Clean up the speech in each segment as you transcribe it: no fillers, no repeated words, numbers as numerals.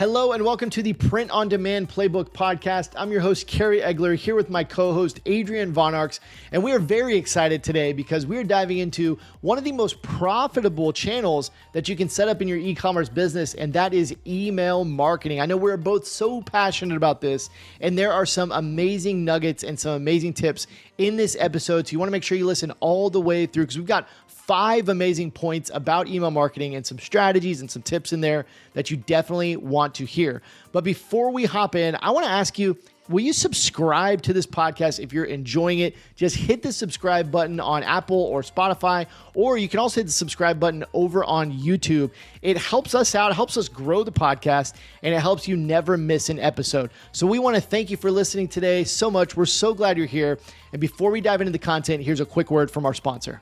Hello and welcome to the Print on Demand Playbook podcast. I'm your host, Kerry Egler, here with my co-host, Adrian Van Arx. And we are very excited today because we're diving into one of the most profitable channels that you can set up in your e-commerce business, and that is email marketing. I know we're both so passionate about this, and there are some amazing nuggets and some amazing tips in this episode. So you want to make sure you listen all the way through because we've got 5 amazing points about email marketing and some strategies and some tips in there that you definitely want to hear. But before we hop in, I want to ask you, will you subscribe to this podcast if you're enjoying it? Just hit the subscribe button on Apple or Spotify, or you can also hit the subscribe button over on YouTube. It helps us out, helps us grow the podcast, and it helps you never miss an episode. So we want to thank you for listening today so much. We're so glad you're here. And before we dive into the content, here's a quick word from our sponsor.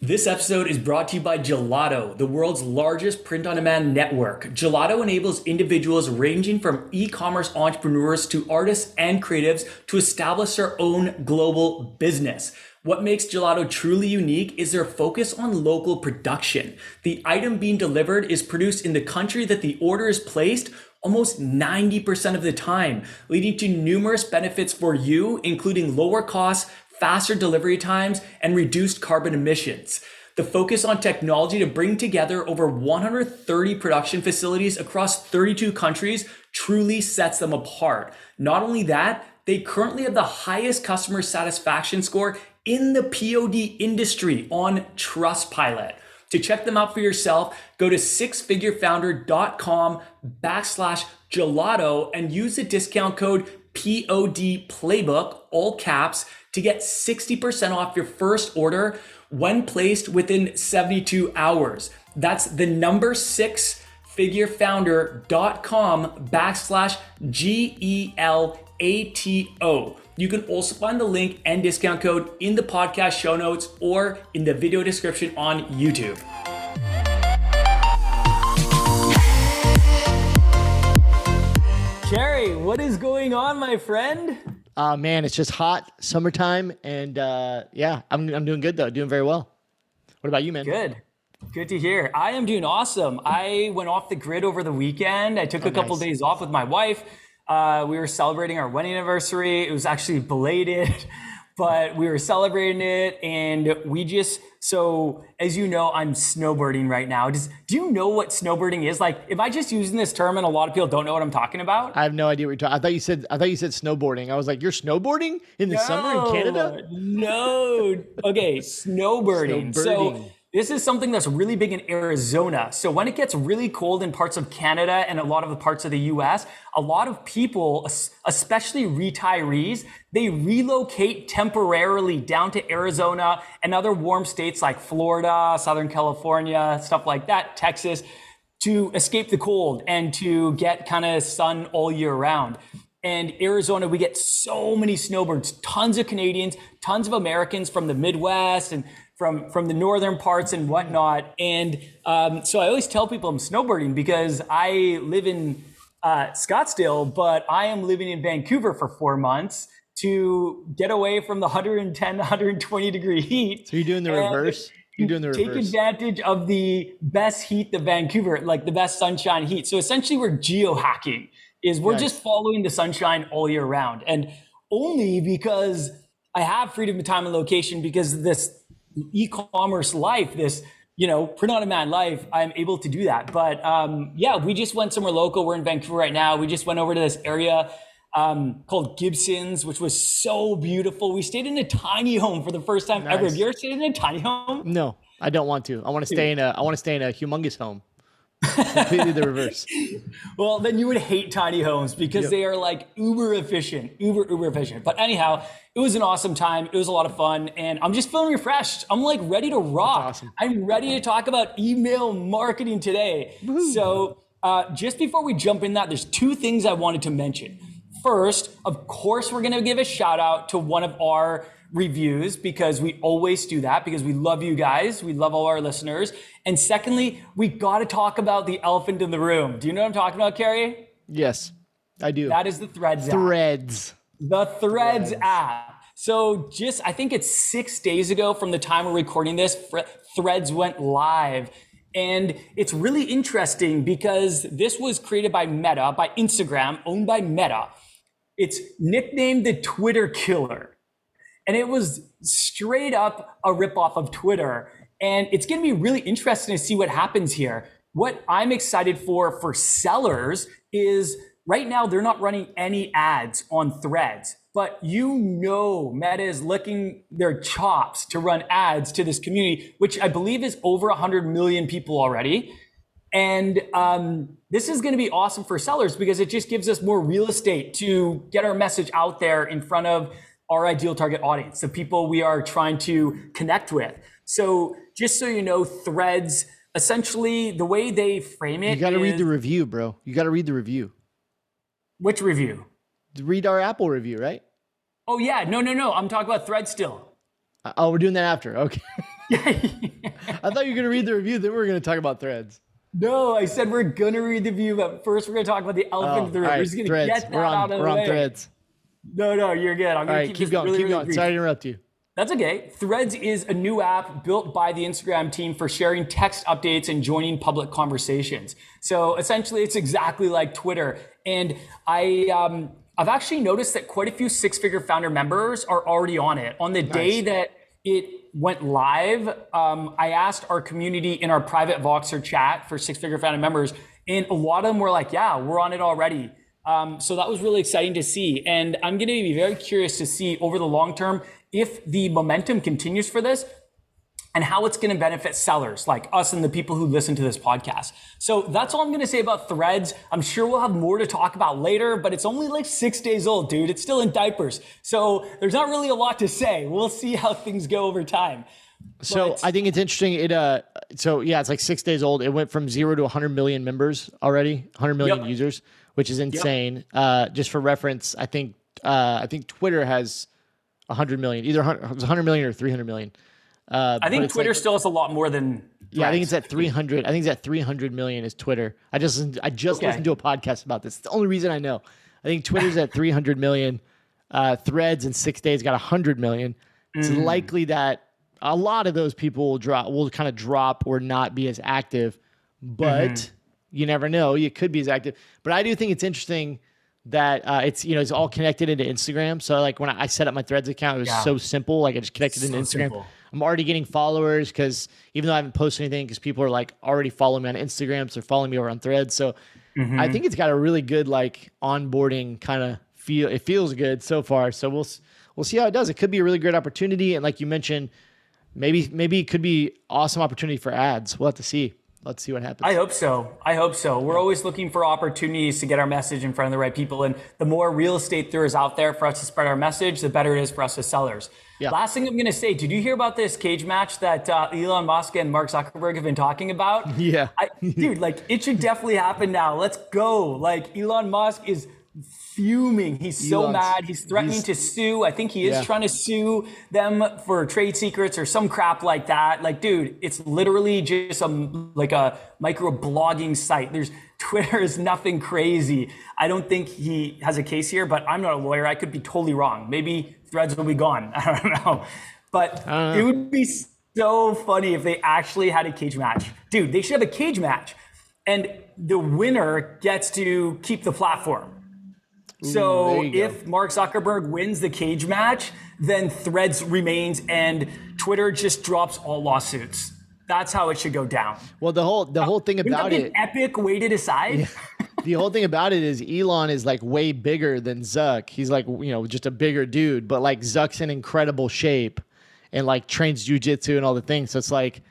This episode is brought to you by Gelato, the world's largest print-on-demand network. Gelato enables individuals ranging from e-commerce entrepreneurs to artists and creatives to establish their own global business. What makes Gelato truly unique is their focus on local production. The item being delivered is produced in the country that the order is placed almost 90% of the time, leading to numerous benefits for you, including lower costs, faster delivery times, and reduced carbon emissions. The focus on technology to bring together over 130 production facilities across 32 countries truly sets them apart. Not only that, they currently have the highest customer satisfaction score in the POD industry on Trustpilot. To check them out for yourself, go to sixfigurefounder.com/gelato and use the discount code PODPLAYBOOK, all caps, to get 60% off your first order when placed within 72 hours. That's the number 6figurefounder.com/GELATO. You can also find the link and discount code in the podcast show notes or in the video description on YouTube. Jerry, what is going on, my friend? Man, it's just hot summertime, and yeah, I'm doing good though, doing very well. What about you, man? Good to hear. I am doing awesome. I went off the grid over the weekend. I took a couple days off with my wife. We were celebrating our wedding anniversary. It was actually belated, but we were celebrating it, and we just, so as you know, I'm snowboarding right now. Do you know what snowboarding is? Like, am I just using this term and a lot of people don't know what I'm talking about? I have no idea what you're talking about. I thought you said snowboarding. I was like, you're snowboarding in the summer in Canada? No. Okay, snowbirding. So this is something that's really big in Arizona. So when it gets really cold in parts of Canada and a lot of the parts of the US, a lot of people, especially retirees, they relocate temporarily down to Arizona and other warm states like Florida, Southern California, stuff like that, Texas, to escape the cold and to get kind of sun all year round. And Arizona, we get so many snowbirds, tons of Canadians, tons of Americans from the Midwest and from the northern parts and whatnot. And so I always tell people I'm snowbirding because I live in Scottsdale, but I am living in Vancouver for 4 months to get away from the 110, 120 degree heat. So you're doing the reverse? You're doing the reverse. Take advantage of the best heat of Vancouver, like the best sunshine heat. So essentially we're geo-hacking, is we're just following the sunshine all year round. And only because I have freedom of time and location, because this e-commerce life, this, you know, print on demand life, I'm able to do that. But yeah, we just went somewhere local. We're in Vancouver right now. We just went over to this area called Gibson's, which was so beautiful. We stayed in a tiny home for the first time ever. Have you ever stayed in a tiny home? No, I don't want to. I want to stay in a humongous home. Completely the reverse. Well, then you would hate tiny homes because they are like uber efficient. But anyhow, it was an awesome time. It was a lot of fun, and I'm just feeling refreshed. I'm like ready to rock. Awesome. I'm ready to talk about email marketing today. Woo-hoo. So just before we jump in that, there's 2 things I wanted to mention. First, of course, we're going to give a shout out to one of our reviews because we always do that because we love you guys. We love all our listeners. And secondly, we got to talk about the elephant in the room. Do you know what I'm talking about, Kerry? Yes, I do. That is the Threads app. The Threads app. So just, I think it's 6 days ago from the time we're recording this, Threads went live. And it's really interesting because this was created by Meta, by Instagram, owned by Meta. It's nicknamed the Twitter killer. And it was straight up a ripoff of Twitter. And it's going to be really interesting to see what happens here. What I'm excited for sellers is right now, they're not running any ads on Threads, but you know Meta is licking their chops to run ads to this community, which I believe is over 100 million people already. And this is going to be awesome for sellers because it just gives us more real estate to get our message out there in front of our ideal target audience, the people we are trying to connect with. So just so you know, Threads, essentially the way they frame it. You got to read the review, bro. You got to read the review. Which review? Read our Apple review, right? Oh yeah. No. I'm talking about Threads still. Oh, we're doing that after. Okay. I thought you were going to read the review, then we were going to talk about Threads. No, I said we're going to read the review, but first we're going to talk about the elephant in the room. Right, we're just going to get that out of the way. We're on Threads. No, you're good. I'm going to keep going. Really, keep going. Really sorry to interrupt you. That's okay. Threads is a new app built by the Instagram team for sharing text updates and joining public conversations. So essentially, it's exactly like Twitter. And I've actually noticed that quite a few Six Figure Founder members are already on it. On the day that it went live, I asked our community in our private Voxer chat for Six Figure Founder members, and a lot of them were like, yeah, we're on it already. So that was really exciting to see. And I'm going to be very curious to see over the long term if the momentum continues for this and how it's going to benefit sellers like us and the people who listen to this podcast. So that's all I'm going to say about Threads. I'm sure we'll have more to talk about later, but it's only like 6 days old, dude. It's still in diapers. So there's not really a lot to say. We'll see how things go over time. So I think it's interesting. It's like 6 days old. It went from 0 to 100 million members already, 100 million users, which is insane. Yep. Just for reference, I think Twitter has 100 million, either 100 million or 300 million. I think Twitter still has a lot more than Threads. Yeah, I think it's at 300. I think it's at 300 million is Twitter. I just listened to a podcast about this. It's the only reason I know. I think Twitter's at 300 million. Threads in 6 days got 100 million. It's likely that a lot of those people will kind of drop or not be as active, but you never know. You could be as active, but I do think it's interesting that it's all connected into Instagram. So like when I set up my Threads account, it was so simple. Like I just connected into Instagram. Simple. I'm already getting followers because even though I haven't posted anything, because people are like already following me on Instagram, so they're following me over on Threads. So I think it's got a really good like onboarding kind of feel. It feels good so far. So we'll see how it does. It could be a really great opportunity, and like you mentioned, maybe it could be awesome opportunity for ads. We'll have to see. Let's see what happens. I hope so. We're always looking for opportunities to get our message in front of the right people. And the more real estate there is out there for us to spread our message, the better it is for us as sellers. Yeah. Last thing I'm going to say, did you hear about this cage match that Elon Musk and Mark Zuckerberg have been talking about? Yeah. Dude, like it should definitely happen now. Let's go. Like Elon Musk is fuming. He's so mad. He's threatening to sue. I think he is trying to sue them for trade secrets or some crap like that. Like, dude, it's literally just a micro blogging site. Twitter is nothing crazy. I don't think he has a case here, but I'm not a lawyer. I could be totally wrong. Maybe Threads will be gone. I don't know. But it would be so funny if they actually had a cage match. Dude, they should have a cage match. And the winner gets to keep the platform. So if Mark Zuckerberg wins the cage match, then Threads remains and Twitter just drops all lawsuits. That's how it should go down. Well, the whole thing about it, an epic way to decide. Yeah. The whole thing about it is Elon is like way bigger than Zuck. He's like, just a bigger dude, but like Zuck's in incredible shape and like trains jujitsu and all the things. So it's like,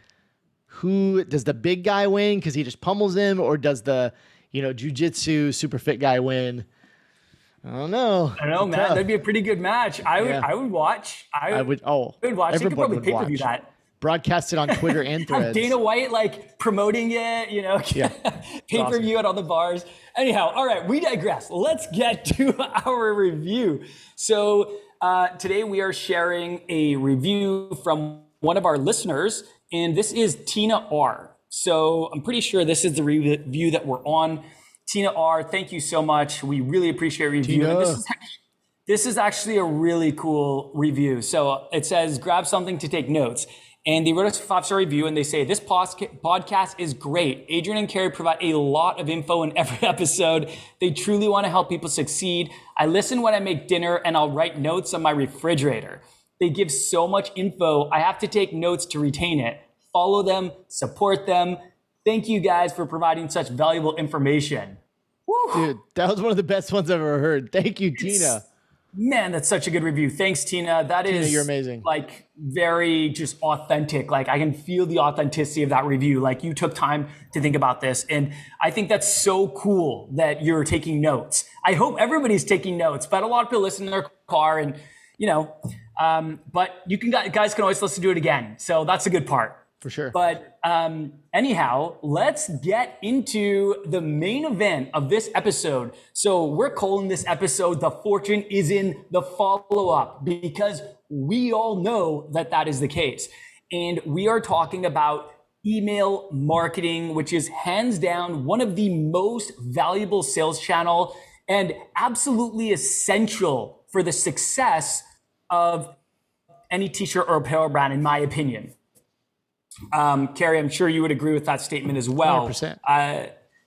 who does the big guy win? Cause he just pummels him, or does the, jujitsu super fit guy win? I don't know, man. Tough. That'd be a pretty good match. I would watch. I would watch. They could probably pay-per-view that. Broadcast it on Twitter and Threads. Dana White like promoting it, pay-per-view at all the bars. Anyhow, all right, we digress. Let's get to our review. So today we are sharing a review from one of our listeners, and this is Tina R. So I'm pretty sure this is the review that we're on. Tina R, thank you so much. We really appreciate reviewing. This is actually a really cool review. So it says, grab something to take notes. and they wrote us a 5-star review, and they say, this podcast is great. Adrian and Kerry provide a lot of info in every episode. They truly want to help people succeed. I listen when I make dinner, and I'll write notes on my refrigerator. They give so much info. I have to take notes to retain it. Follow them, support them. Thank you guys for providing such valuable information. Woo. Dude, that was one of the best ones I've ever heard. Thank you, Tina. Man, that's such a good review. Thanks, Tina. Tina, you're amazing. Like, very just authentic. Like, I can feel the authenticity of that review. Like, you took time to think about this. And I think that's so cool that you're taking notes. I hope everybody's taking notes, but a lot of people listen in their car and, you know, but you can guys can always listen to it again. So that's a good part. For sure. But anyhow, let's get into the main event of this episode. So we're calling this episode, The Fortune is in the Follow-Up, because we all know that that is the case. And we are talking about email marketing, which is hands down one of the most valuable sales channel and absolutely essential for the success of any t-shirt or apparel brand, in my opinion. Kerry, I'm sure you would agree with that statement as well. 100%.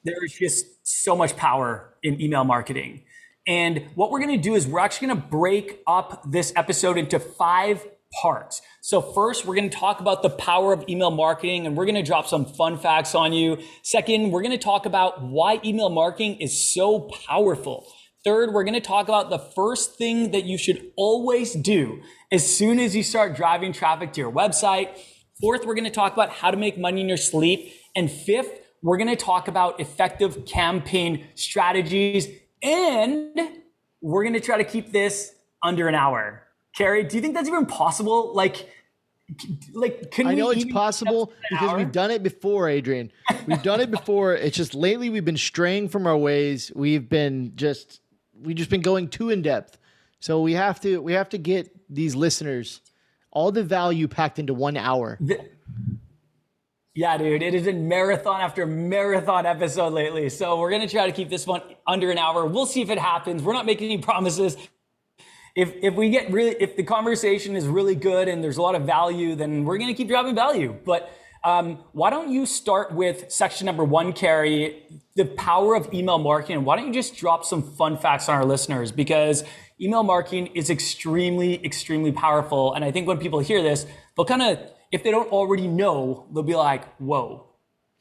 There is just so much power in email marketing. And what we're going to do is we're actually going to break up this episode into 5 parts. So first, we're going to talk about the power of email marketing, and we're going to drop some fun facts on you. Second, we're going to talk about why email marketing is so powerful. Third, we're going to talk about the first thing that you should always do as soon as you start driving traffic to your website. Fourth, we're going to talk about how to make money in your sleep. And fifth, we're going to talk about effective campaign strategies. And we're going to try to keep this under an hour. Kerry, do you think that's even possible? Like, can we? I know it's possible because we've done it before, Adrian. We've done it before. It's just lately we've been straying from our ways. We've just been going too in depth. So we have to get these listeners all the value packed into 1 hour. Yeah, dude, it has been marathon after marathon episode lately. So we're going to try to keep this one under an hour. We'll see if it happens. We're not making any promises. If the conversation is really good and there's a lot of value, then we're going to keep driving value. But why don't you start with section number 1, Kerry, the power of email marketing. Why don't you just drop some fun facts on our listeners? Because email marketing is extremely, extremely powerful. And I think when people hear this, they'll kind of, if they don't already know, they'll be like, whoa,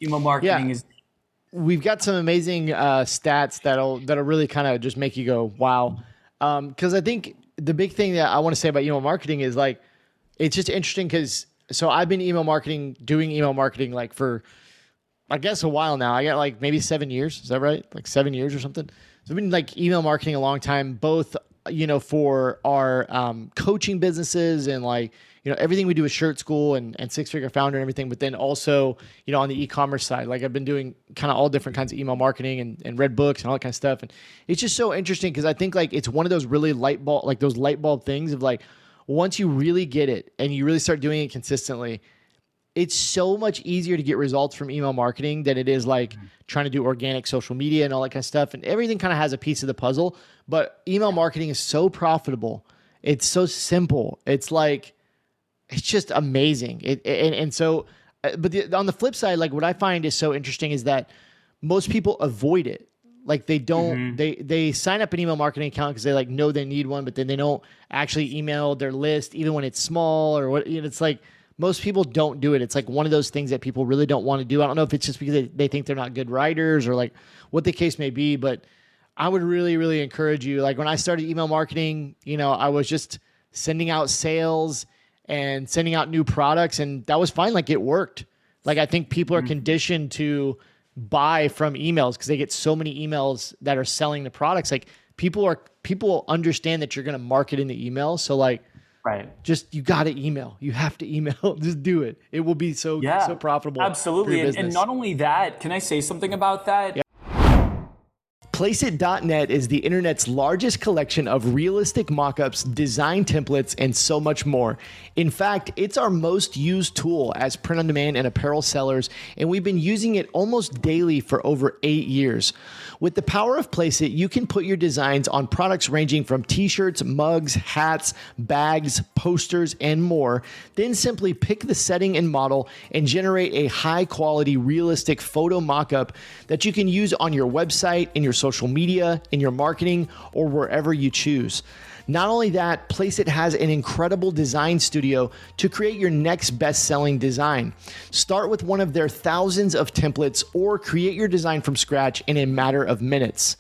email marketing is... We've got some amazing stats that'll really kind of just make you go, wow. Because I think the big thing that I want to say about email marketing is, like, it's just interesting because... So I've been doing email marketing like for, I guess, a while now. I got like maybe 7 years. Is that right? Like 7 years or something. So I've been like email marketing a long time, both, you know, for our coaching businesses and, like, you know, everything we do with Shirt School and Six Figure Founder and everything. But then also, you know, on the e-commerce side, like, I've been doing kind of all different kinds of email marketing and read books and all that kind of stuff. And it's just so interesting because I think, like, it's one of those really light bulb things of, like, once you really get it and you really start doing it consistently, it's so much easier to get results from email marketing than it is, like, trying to do organic social media and all that kind of stuff. And everything kind of has a piece of the puzzle, but email marketing is so profitable. It's so simple. It's like, it's just amazing. But on the flip side, like, what I find is so interesting is that most people avoid it. Like, they don't, they sign up an email marketing account because they, like, know they need one, but then they don't actually email their list, even when it's small or what, you know. It's like, most people don't do it. It's like one of those things that people really don't want to do. I don't know if it's just because they think they're not good writers or, like, what the case may be, but I would really, really encourage you. Like, when I started email marketing, you know, I was just sending out sales and sending out new products, and that was fine. Like, it worked. Like, I think people are conditioned to buy from emails because they get so many emails that are selling the products. Like, people understand that you're going to market in the email. So, like, right. Just, you got to email, you have to email, just do it. It will be so profitable. Absolutely. And not only that, can I say something about that? Yeah. Placeit.net is the internet's largest collection of realistic mockups, design templates, and so much more. In fact, it's our most used tool as print-on-demand and apparel sellers, and we've been using it almost daily for over 8 years. With the power of Placeit, you can put your designs on products ranging from t-shirts, mugs, hats, bags, posters, and more. Then simply pick the setting and model and generate a high-quality, realistic photo mockup that you can use on your website, in your social media, in your marketing, or wherever you choose. Not only that, Placeit has an incredible design studio to create your next best-selling design. Start with one of their thousands of templates or create your design from scratch in a matter of minutes.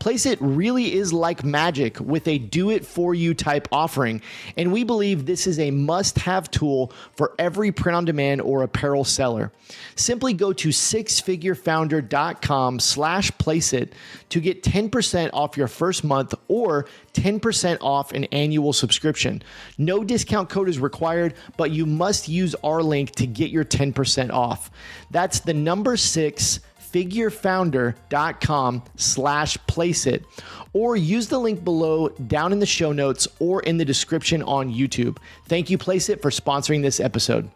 Placeit really is like magic with a do-it-for-you type offering, and we believe this is a must-have tool for every print-on-demand or apparel seller. Simply go to sixfigurefounder.com/Placeit to get 10% off your first month or 10% off an annual subscription. No discount code is required, but you must use our link to get your 10% off. That's the number 6 figurefounder.com/Placeit, or use the link below down in the show notes or in the description on YouTube. Thank you, Placeit, for sponsoring this episode.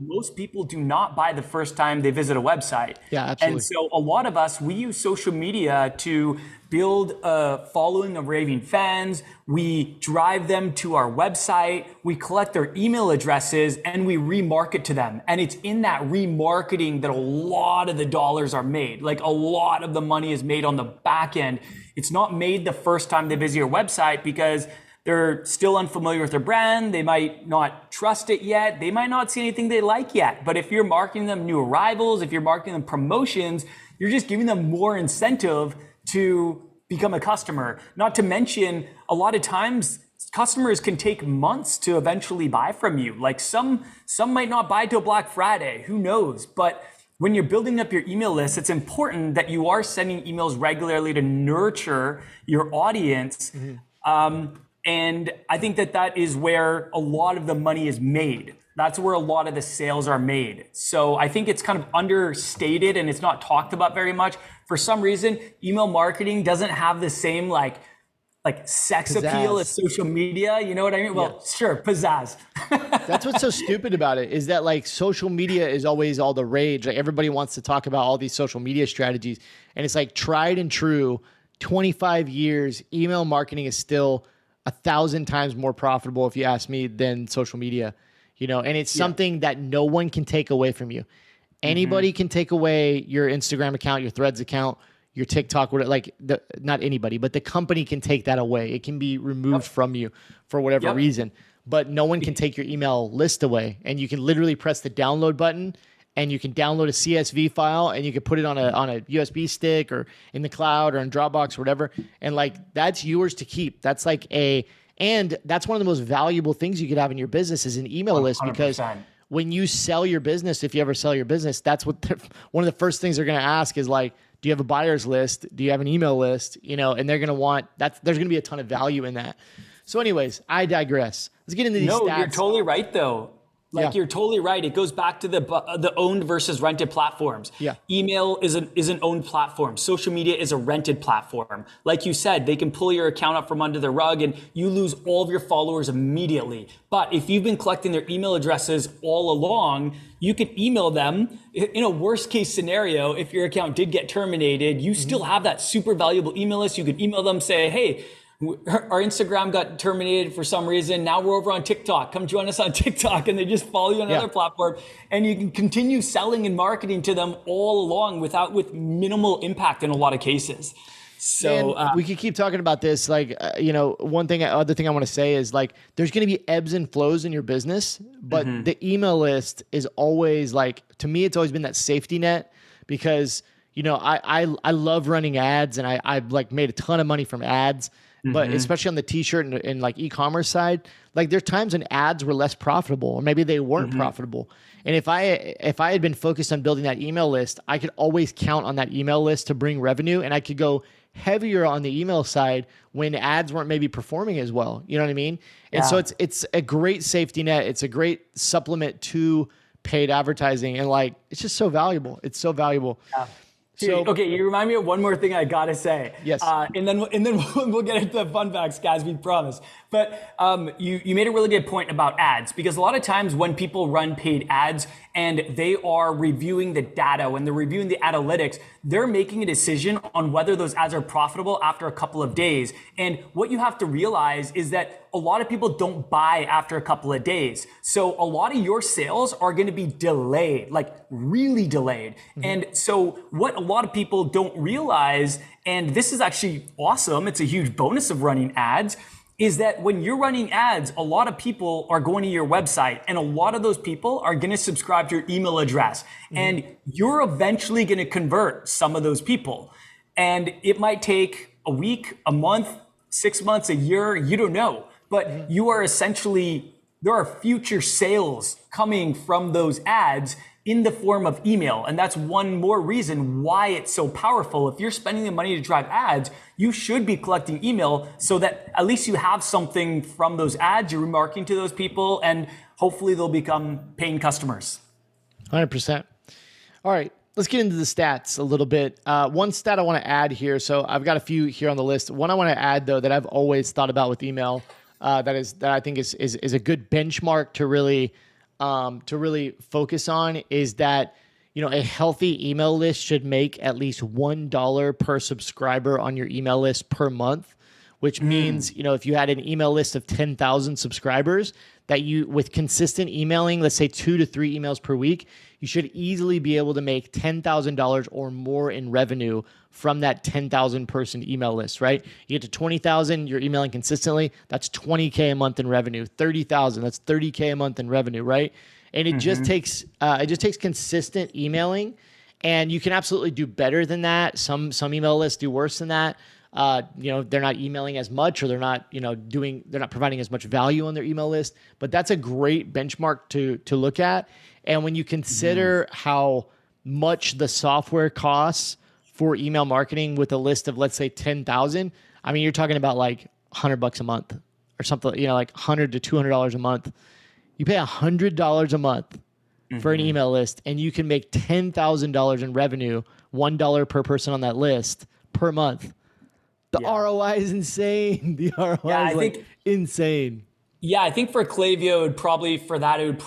Most people do not buy the first time they visit a website. Yeah, absolutely. And so a lot of us, we use social media to build a following of raving fans. We drive them to our website. We collect their email addresses and we remarket to them. And it's in that remarketing that a lot of the dollars are made. Like a lot of the money is made on the back end. It's not made the first time they visit your website because they're still unfamiliar with their brand. They might not trust it yet. They might not see anything they like yet. But if you're marketing them new arrivals, if you're marketing them promotions, you're just giving them more incentive to become a customer. Not to mention, a lot of times, customers can take months to eventually buy from you. Like some might not buy till Black Friday, who knows? But when you're building up your email list, it's important that you are sending emails regularly to nurture your audience. Mm-hmm. And I think that that is where a lot of the money is made. That's where a lot of the sales are made. So I think it's kind of understated and it's not talked about very much. For some reason, email marketing doesn't have the same like sex appeal as social media. You know what I mean? Well, sure, pizzazz. That's what's so stupid about it, is that like social media is always all the rage. Like everybody wants to talk about all these social media strategies. And it's like tried and true, 25 years, email marketing is still 1,000 times more profitable, if you ask me, than social media, you know, and it's something that no one can take away from you. Anybody can take away your Instagram account, your Threads account, your TikTok, whatever, like not anybody, but the company can take that away. It can be removed from you for whatever reason, but no one can take your email list away. And you can literally press the download button and you can download a CSV file and you can put it on a USB stick or in the cloud or in Dropbox or whatever. And like, that's yours to keep. That's like and that's one of the most valuable things you could have in your business is an email 100%. List, because when you sell your business, if you ever sell your business, that's what one of the first things they're going to ask is like, do you have a buyer's list? Do you have an email list? You know, and they're going to want that. There's going to be a ton of value in that. So anyways, I digress. Let's get into these stats. You're totally right though. You're totally right. It goes back to the owned versus rented platforms. Yeah. Email is an owned platform. Social media is a rented platform. Like you said, they can pull your account up from under the rug and you lose all of your followers immediately. But if you've been collecting their email addresses all along, you could email them. In a worst case scenario, if your account did get terminated, you still have that super valuable email list. You could email them, say, hey, our Instagram got terminated for some reason. Now we're over on TikTok. Come join us on TikTok. And they just follow you on another platform. And you can continue selling and marketing to them all along with minimal impact in a lot of cases. So we could keep talking about this. Like, other thing I want to say is like, there's going to be ebbs and flows in your business, but the email list is always like, to me, it's always been that safety net, because, you know, I love running ads and I've like made a ton of money from ads. But especially on the t-shirt and like e-commerce side, like there are times when ads were less profitable or maybe they weren't profitable. And if I had been focused on building that email list, I could always count on that email list to bring revenue, and I could go heavier on the email side when ads weren't maybe performing as well. You know what I mean? Yeah. And so it's a great safety net. It's a great supplement to paid advertising, and like, it's just so valuable. It's so valuable. Yeah. So, okay, you remind me of one more thing I gotta say. Yes. And then we'll get into the fun facts, guys. We promise. But you made a really good point about ads, because a lot of times when people run paid ads and they are reviewing the data, when they're reviewing the analytics, they're making a decision on whether those ads are profitable after a couple of days. And what you have to realize is that a lot of people don't buy after a couple of days. So a lot of your sales are going to be delayed, like really delayed. Mm-hmm. And so what a lot of people don't realize, and this is actually awesome, it's a huge bonus of running ads, is that when you're running ads, a lot of people are going to your website, and a lot of those people are going to subscribe to your email address. Mm-hmm. And you're eventually going to convert some of those people. And it might take a week, a month, 6 months, a year, you don't know. But you are essentially, there are future sales coming from those ads in the form of email. And that's one more reason why it's so powerful. If you're spending the money to drive ads, you should be collecting email so that at least you have something from those ads, you're remarketing to those people, and hopefully they'll become paying customers. 100%. All right. Let's get into the stats a little bit. One stat I want to add here. So I've got a few here on the list. One I want to add, though, that I've always thought about with email, that I think is a good benchmark to really focus on, is that, you know, a healthy email list should make at least $1 per subscriber on your email list per month, which means, you know, if you had an email list of 10,000 subscribers, that you, with consistent emailing, let's say 2 to 3 emails per week, you should easily be able to make $10,000 or more in revenue from that 10,000 person email list, right? You get to 20,000, you're emailing consistently, that's 20K a month in revenue. 30,000, that's 30K a month in revenue, right? And it just takes consistent emailing, and you can absolutely do better than that. Some email lists do worse than that. You know, they're not emailing as much, or they're not, you know, they're not providing as much value on their email list, but that's a great benchmark to look at. And when you consider how much the software costs for email marketing with a list of, let's say, 10,000, I mean, you're talking about like $100 a month or something, you know, like $100 to $200 a month. You pay $100 a month for an email list, and you can make $10,000 in revenue, $1 per person on that list per month. The ROI is insane. The ROI is insane. Yeah, I think for Klaviyo, it would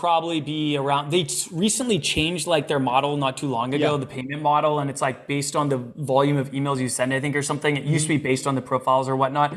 probably be around, they recently changed like their model not too long ago, the payment model, and it's like based on the volume of emails you send, I think, or something. It used to be based on the profiles or whatnot.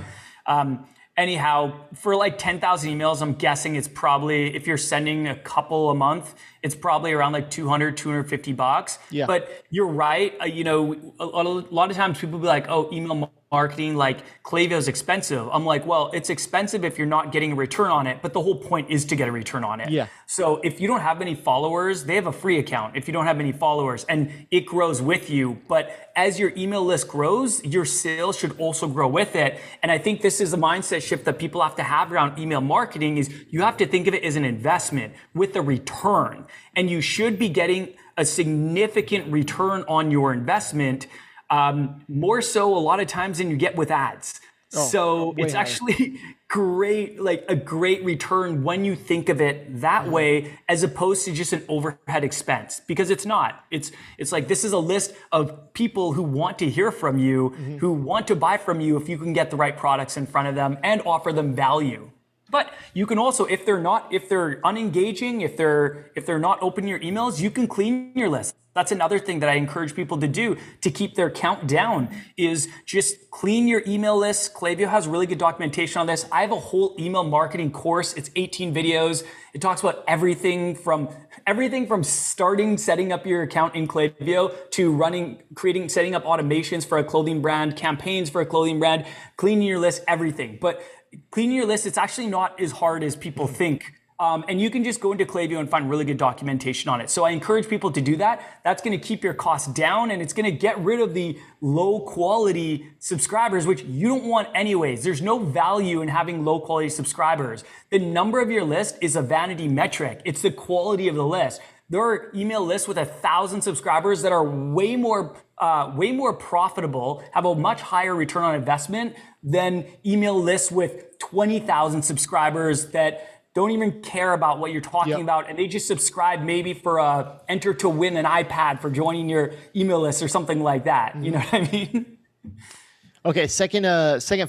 Anyhow, for like 10,000 emails, I'm guessing it's probably, if you're sending a couple a month, it's probably around like $200, $250. Yeah. But you're right. You know, a lot of times people be like, oh, email marketing, like Klaviyo is expensive. I'm like, well, it's expensive if you're not getting a return on it. But the whole point is to get a return on it. Yeah. So if you don't have any followers, they have a free account. If you don't have any followers, and it grows with you. But as your email list grows, your sales should also grow with it. And I think this is a mindset shift that people have to have around email marketing, is you have to think of it as an investment with a return. And you should be getting a significant return on your investment. More so a lot of times than you get with ads. So it's actually great, like a great return when you think of it that way, as opposed to just an overhead expense, because it's not. It's like, this is a list of people who want to hear from you, who want to buy from you if you can get the right products in front of them and offer them value. But you can also, if they're unengaging, if they're not opening your emails, you can clean your list. That's another thing that I encourage people to do to keep their count down, is just clean your email list. Klaviyo has really good documentation on this. I have a whole email marketing course. It's 18 videos. It talks about everything from starting setting up your account in Klaviyo to setting up automations for a clothing brand, campaigns for a clothing brand, cleaning your list, everything. But cleaning your list, it's actually not as hard as people think. And you can just go into Klaviyo and find really good documentation on it. So I encourage people to do that. That's going to keep your costs down, and it's going to get rid of the low quality subscribers, which you don't want anyways. There's no value in having low quality subscribers. The number of your list is a vanity metric. It's the quality of the list. There are email lists with 1,000 subscribers that are way more profitable, have a much higher return on investment than email lists with 20,000 subscribers that don't even care about what you're talking about, and they just subscribe maybe for a enter to win an iPad for joining your email list or something like that. You know what I mean? Okay, second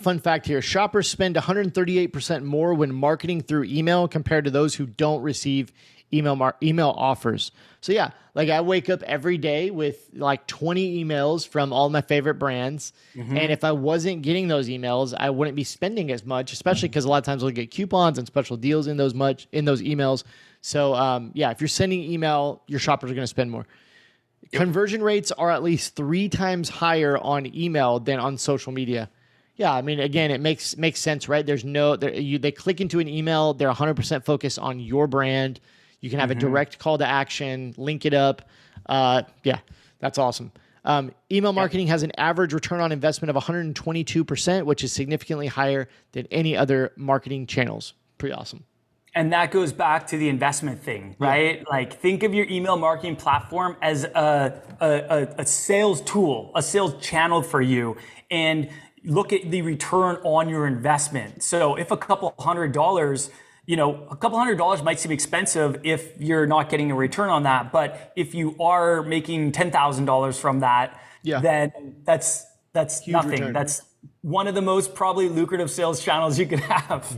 fun fact here. Shoppers spend 138% more when marketing through email compared to those who don't receive email offers. So yeah, like I wake up every day with like 20 emails from all my favorite brands. And if I wasn't getting those emails, I wouldn't be spending as much, especially because a lot of times we'll get coupons and special deals in those emails. So yeah, if you're sending email, your shoppers are going to spend more. Conversion rates are at least 3 times higher on email than on social media. Yeah, I mean, again, it makes sense, right? There's no, they click into an email, they're 100% focused on your brand. You can have a direct call to action, link it up. Yeah, that's awesome. Email marketing has an average return on investment of 122%, which is significantly higher than any other marketing channels. Pretty awesome. And that goes back to the investment thing, right? Like think of your email marketing platform as a sales tool, a sales channel for you, and look at the return on your investment. So if $200, you know, $200 might seem expensive if you're not getting a return on that. But if you are making $10,000 from that, then that's huge nothing. Return. That's one of the most probably lucrative sales channels you could have.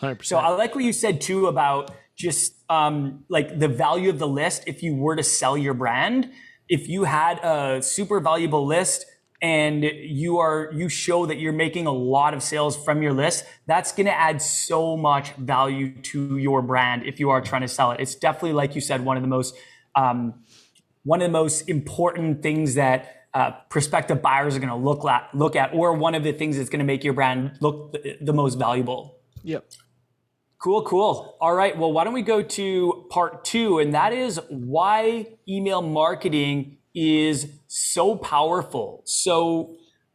100%. So I like what you said too about just like the value of the list. If you were to sell your brand, if you had a super valuable list and you show that you're making a lot of sales from your list, that's going to add so much value to your brand if you are trying to sell it. It's definitely, like you said, one of the most important things that prospective buyers are going to look at, or one of the things that's going to make your brand look the most valuable. Yep. Cool. All right. Well, why don't we go to part 2? And that is why email marketing is so powerful. So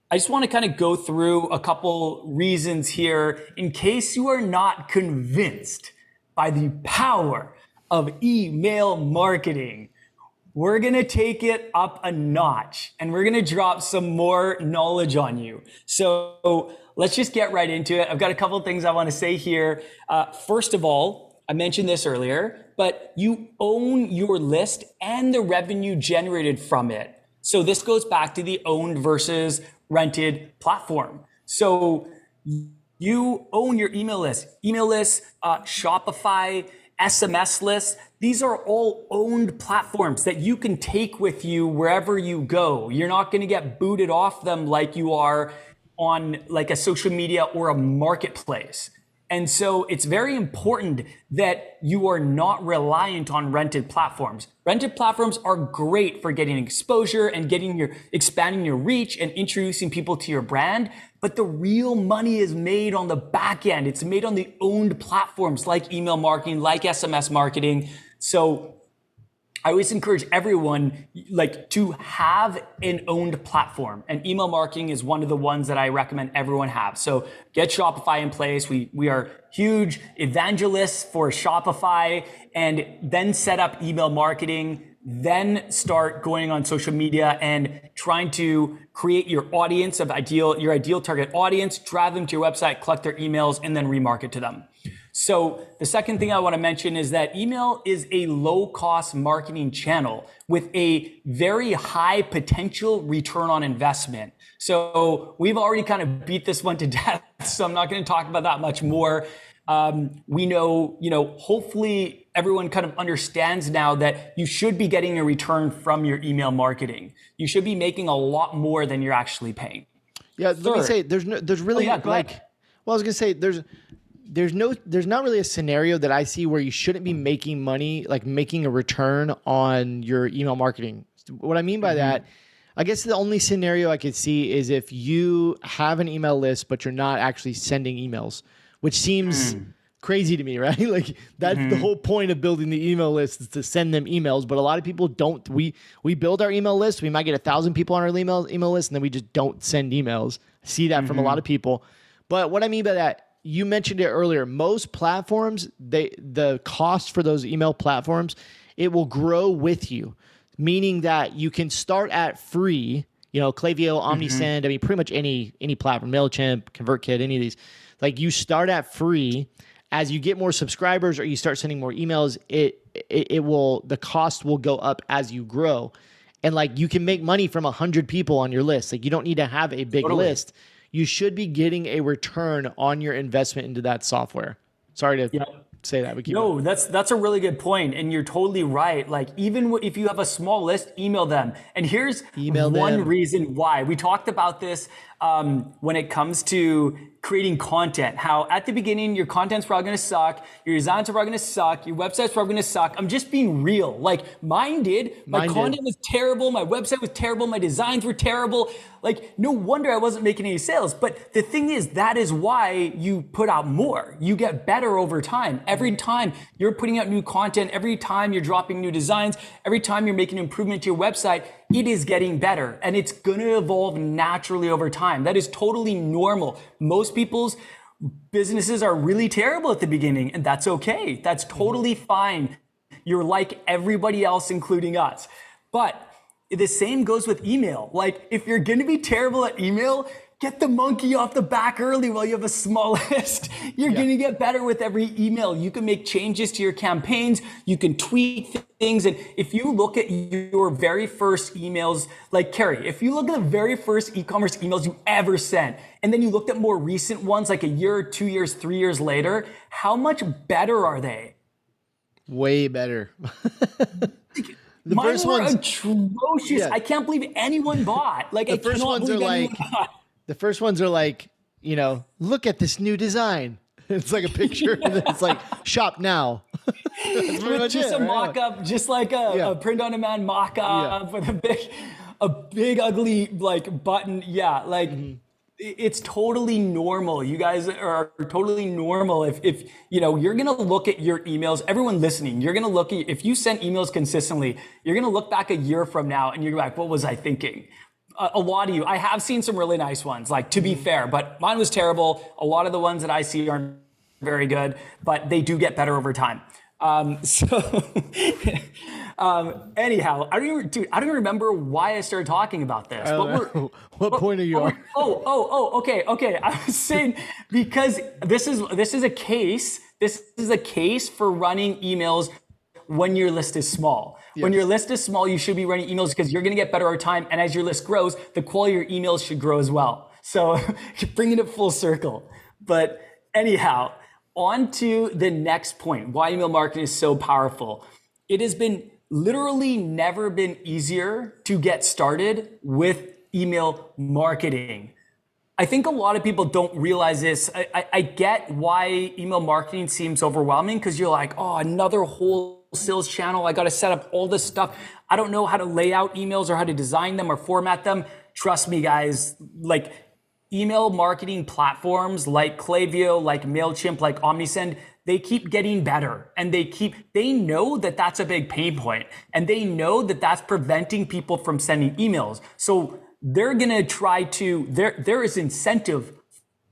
I just want to kind of go through a couple reasons here in case you are not convinced by the power of email marketing. We're going to take it up a notch and we're going to drop some more knowledge on you. So let's just get right into it. I've got a couple of things I want to say here. First of all, I mentioned this earlier, but you own your list and the revenue generated from it. So this goes back to the owned versus rented platform. So you own your email lists, Shopify, SMS lists. These are all owned platforms that you can take with you wherever you go. You're not going to get booted off them like you are on like a social media or a marketplace. And so it's very important that you are not reliant on rented platforms. Rented platforms are great for getting exposure and expanding your reach and introducing people to your brand. But the real money is made on the back end. It's made on the owned platforms like email marketing, like SMS marketing. So I always encourage everyone like to have an owned platform, and email marketing is one of the ones that I recommend everyone have. So get Shopify in place. We are huge evangelists for Shopify, and then set up email marketing, then start going on social media and trying to create your audience of your ideal target audience, drive them to your website, collect their emails, and then remarket to them. So the second thing I want to mention is that email is a low-cost marketing channel with a very high potential return on investment. So we've already kind of beat this one to death, so I'm not going to talk about that much more. We know, you know, hopefully everyone kind of understands now that you should be getting a return from your email marketing. You should be making a lot more than you're actually paying. Yeah, let me say, there's not really a scenario that I see where you shouldn't be making money, like making a return on your email marketing. What I mean by that, I guess the only scenario I could see is if you have an email list, but you're not actually sending emails, which seems crazy to me, right? Like that's the whole point of building the email list is to send them emails. But a lot of people don't. We build our email list. We might get 1,000 people on our email list, and then we just don't send emails. I see that from a lot of people. But what I mean by that, you mentioned it earlier, most platforms, the cost for those email platforms, it will grow with you, meaning that you can start at free, you know, Klaviyo, OmniSend, I mean, pretty much any platform, MailChimp, ConvertKit, any of these. Like you start at free as you get more subscribers or you start sending more emails, it will, the cost will go up as you grow. And like, you can make money from 100 people on your list. Like, you don't need to have a big list. You should be getting a return on your investment into that software. Sorry to say that. No, that's a really good point. And you're totally right. Like, even if you have a small list, email them. And here's one reason why. We talked about this when it comes to creating content, how at the beginning, your content's probably going to suck. Your designs are probably going to suck. Your website's probably going to suck. I'm just being real. Like, mine did. My content was terrible. My website was terrible. My designs were terrible. Like, no wonder I wasn't making any sales. But the thing is, that is why you put out more. You get better over time. Every time you're putting out new content, every time you're dropping new designs, every time you're making an improvement to your website, it is getting better, and it's going to evolve naturally over time. That is totally normal. Most people's businesses are really terrible at the beginning, and that's okay. That's totally fine. You're like everybody else, including us. But the same goes with email. Like, if you're going to be terrible at email, get the monkey off the back early while you have a small list. You're going to get better with every email. You can make changes to your campaigns. You can tweak things. And if you look at your very first emails, like Kerry, if you look at the very first e-commerce emails you ever sent, and then you looked at more recent ones, like a year, 2 years, 3 years later, how much better are they? Way better. The Mine first were ones atrocious. Yeah. I can't believe anyone bought. Like, I cannot believe anyone bought. The first ones are like, you know, look at this new design. It's like a picture. And it's like, shop now. With just a mock-up, just like a print-on-demand mock-up with a big, ugly, like, button. Yeah, like, it's totally normal. You guys are totally normal. If you know, you're going to look at your emails, everyone listening, you're going to look at, if you send emails consistently, you're going to look back a year from now and you're like, what was I thinking? A lot of you, I have seen some really nice ones, like, to be fair, but mine was terrible. A lot of the ones that I see aren't very good, but they do get better over time. Anyhow, I don't even remember why I started talking about this. What point are you on? Okay. I was saying, because this is a case for running emails when your list is small. Yes. When your list is small, you should be running emails because you're going to get better over time. And as your list grows, the quality of your emails should grow as well. So bringing it full circle. But anyhow, on to the next point, why email marketing is so powerful. It has been literally never been easier to get started with email marketing. I think a lot of people don't realize this. I get why email marketing seems overwhelming, because you're like, oh, another whole sales channel. I got to set up all this stuff. I don't know how to lay out emails or how to design them or format them. Trust me, guys, like, email marketing platforms like Klaviyo, like MailChimp, like OmniSend, they keep getting better, and they know that that's a big pain point, and they know that that's preventing people from sending emails. So they're going to try to, there is incentive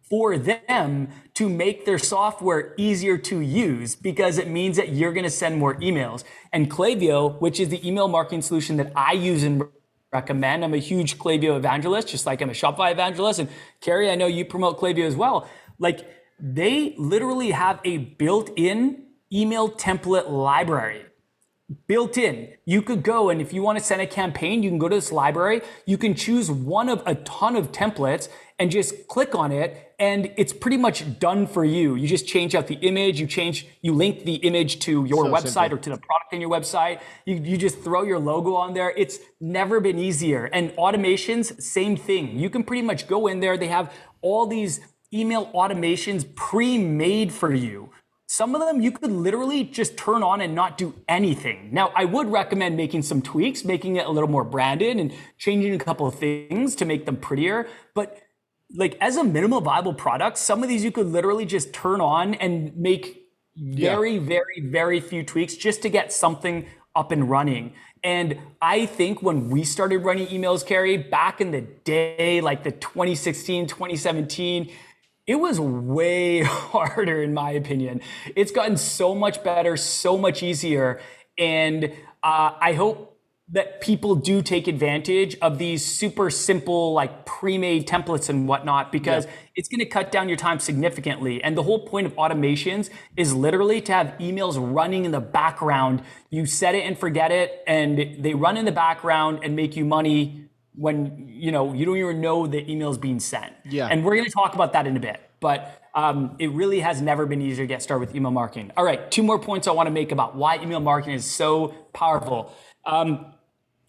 for them to make their software easier to use, because it means that you're going to send more emails. And Klaviyo, which is the email marketing solution that I use and recommend, I'm a huge Klaviyo evangelist, just like I'm a Shopify evangelist. And Kerry, I know you promote Klaviyo as well. Like, they literally have a built-in email template library. Built in. You could go, and if you want to send a campaign, you can go to this library. You can choose one of a ton of templates and just click on it, and it's pretty much done for you. You just change out the image, you link the image to your website or to the product in your website. You just throw your logo on there. It's never been easier. And automations, same thing. You can pretty much go in there. They have all these email automations pre-made for you. Some of them you could literally just turn on and not do anything. Now, I would recommend making some tweaks, making it a little more branded and changing a couple of things to make them prettier. But like, as a minimal viable product, some of these you could literally just turn on and make very, very, very few tweaks just to get something up and running. And I think when we started running emails, Kerry, back in the day, like the 2016, 2017, it was way harder, in my opinion. It's gotten so much better, so much easier. And I hope that people do take advantage of these super simple, like pre-made templates and whatnot, because it's going to cut down your time significantly. And the whole point of automations is literally to have emails running in the background. You set it and forget it, and they run in the background and make you money when, you know, you don't even know the email's being sent. Yeah. And we're going to talk about that in a bit, but it really has never been easier to get started with email marketing. All right. Two more points I want to make about why email marketing is so powerful.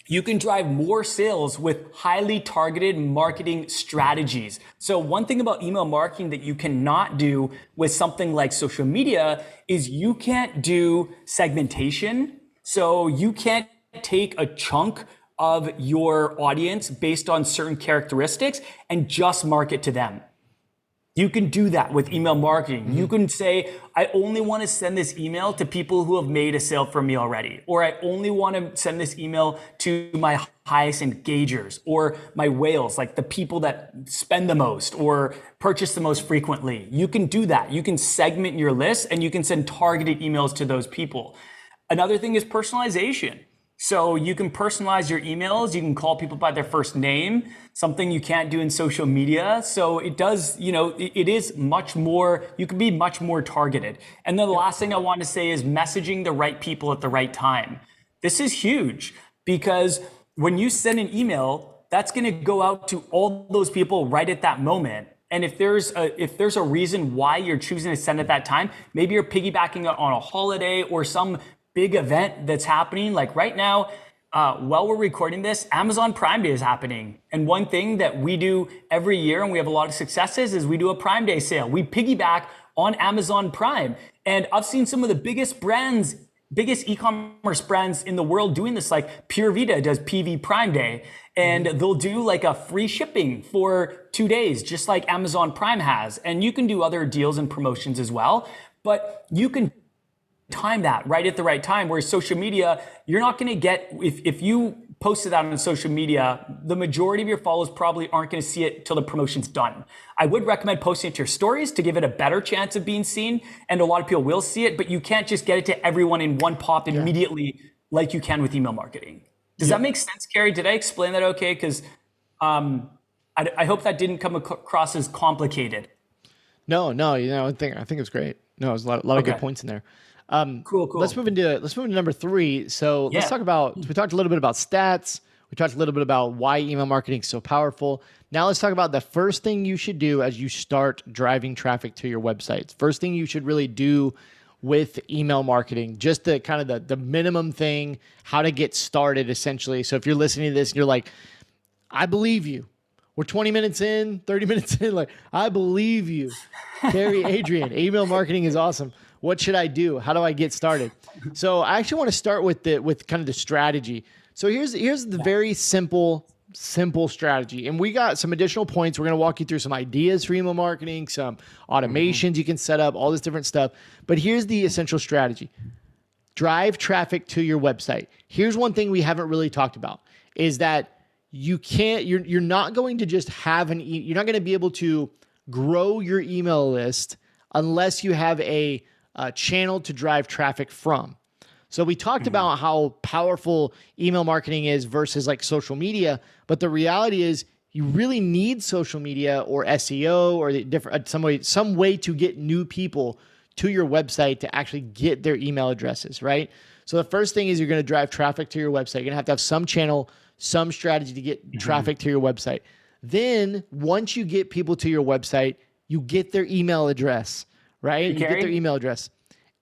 You can drive more sales with highly targeted marketing strategies. So one thing about email marketing that you cannot do with something like social media is you can't do segmentation. So you can't take a chunk of your audience based on certain characteristics and just market to them. You can do that with email marketing. Mm-hmm. You can say, I only want to send this email to people who have made a sale from me already, or I only want to send this email to my highest engagers or my whales, like the people that spend the most or purchase the most frequently. You can do that. You can segment your list and you can send targeted emails to those people. Another thing is personalization. So you can personalize your emails. You can call people by their first name, something you can't do in social media. So it does, you know, it is much more, you can be much more targeted. And then the last thing I want to say is messaging the right people at the right time. This is huge because when you send an email, that's going to go out to all those people right at that moment. And if there's a reason why you're choosing to send at that time, maybe you're piggybacking on a holiday or some big event that's happening. Like right now, while we're recording this, Amazon Prime Day is happening. And one thing that we do every year, and we have a lot of successes, is we do a Prime Day sale. We piggyback on Amazon Prime. And I've seen some of the biggest brands, biggest e-commerce brands in the world doing this, like Pure Vita does PV Prime Day. And they'll do like a free shipping for 2 days, just like Amazon Prime has. And you can do other deals and promotions as well, but you can time that right at the right time. Whereas social media, you're not going to get, if you post it out on social media, the majority of your followers probably aren't going to see it till the promotion's done. I would recommend posting it to your stories to give it a better chance of being seen. And a lot of people will see it, but you can't just get it to everyone in one pop immediately like you can with email marketing. Does that make sense, Kerry? Did I explain that okay? Because I hope that didn't come across as complicated. No, you know, I think it's great. No, there's a lot of good points in there. Cool. Let's move into number three. So let's talk about, we talked a little bit about stats. We talked a little bit about why email marketing is so powerful. Now let's talk about the first thing you should do as you start driving traffic to your websites. First thing you should really do with email marketing, just the kind of the minimum thing, how to get started essentially. So if you're listening to this and you're like, I believe you. We're 20 minutes in, 30 minutes in. Like, I believe you, Kerry, Adrian, email marketing is awesome. What should I do? How do I get started? So I actually want to start with kind of the strategy. So here's the very simple strategy. And we got some additional points. We're going to walk you through some ideas for email marketing, some automations you can set up, all this different stuff. But here's the essential strategy. Drive traffic to your website. Here's one thing we haven't really talked about is that you can't, you're not going to just have you're not going to be able to grow your email list unless you have a channel to drive traffic from. So we talked about how powerful email marketing is versus like social media, but the reality is you really need social media or SEO or some way to get new people to your website to actually get their email addresses, right? So the first thing is you're going to drive traffic to your website. You're going to have some channel, some strategy to get traffic to your website. Then once you get people to your website, you get their email address, right? You get their email address.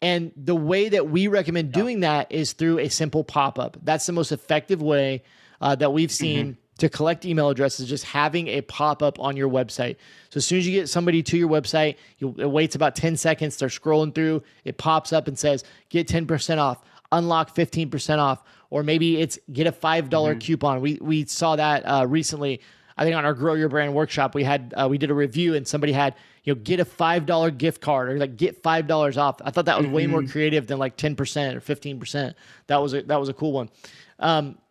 And the way that we recommend doing that is through a simple pop-up. That's the most effective way that we've seen to collect email addresses, just having a pop-up on your website. So as soon as you get somebody to your website, it waits about 10 seconds. They're scrolling through. It pops up and says, get 10% off, unlock 15% off, or maybe it's get a $5 coupon. We saw that recently. I think on our Grow Your Brand workshop, we did a review and somebody had, get a $5 gift card or like get $5 off. I thought that was way more creative than like 10% or 15%. That was a cool one.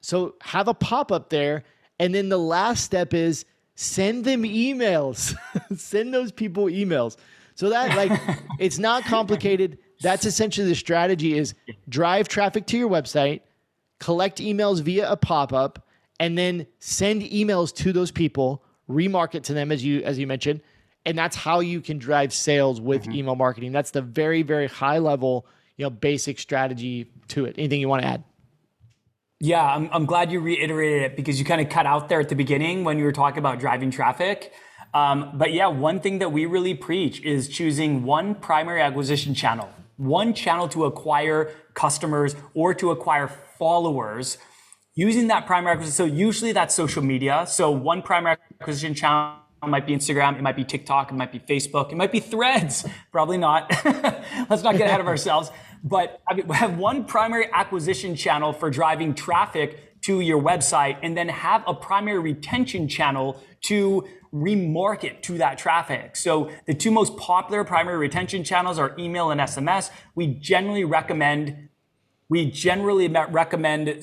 So have a pop-up there. And then the last step is send them emails, send those people emails. So that like, it's not complicated. That's essentially the strategy is drive traffic to your website, collect emails via a pop-up, and then send emails to those people, remarket to them, as you mentioned. And that's how you can drive sales with email marketing. That's the very, very high level, basic strategy to it. Anything you want to add? Yeah, I'm glad you reiterated it, because you kind of cut out there at the beginning when you were talking about driving traffic. But yeah, one thing that we really preach is choosing one primary acquisition channel, one channel to acquire customers or to acquire followers, using that primary acquisition. So usually that's social media. So one primary acquisition channel might be Instagram, it might be TikTok, it might be Facebook, it might be Threads, probably not. Let's not get ahead of ourselves. But I mean, we have one primary acquisition channel for driving traffic to your website, and then have a primary retention channel to remarket to that traffic. So the two most popular primary retention channels are email and SMS. We generally recommend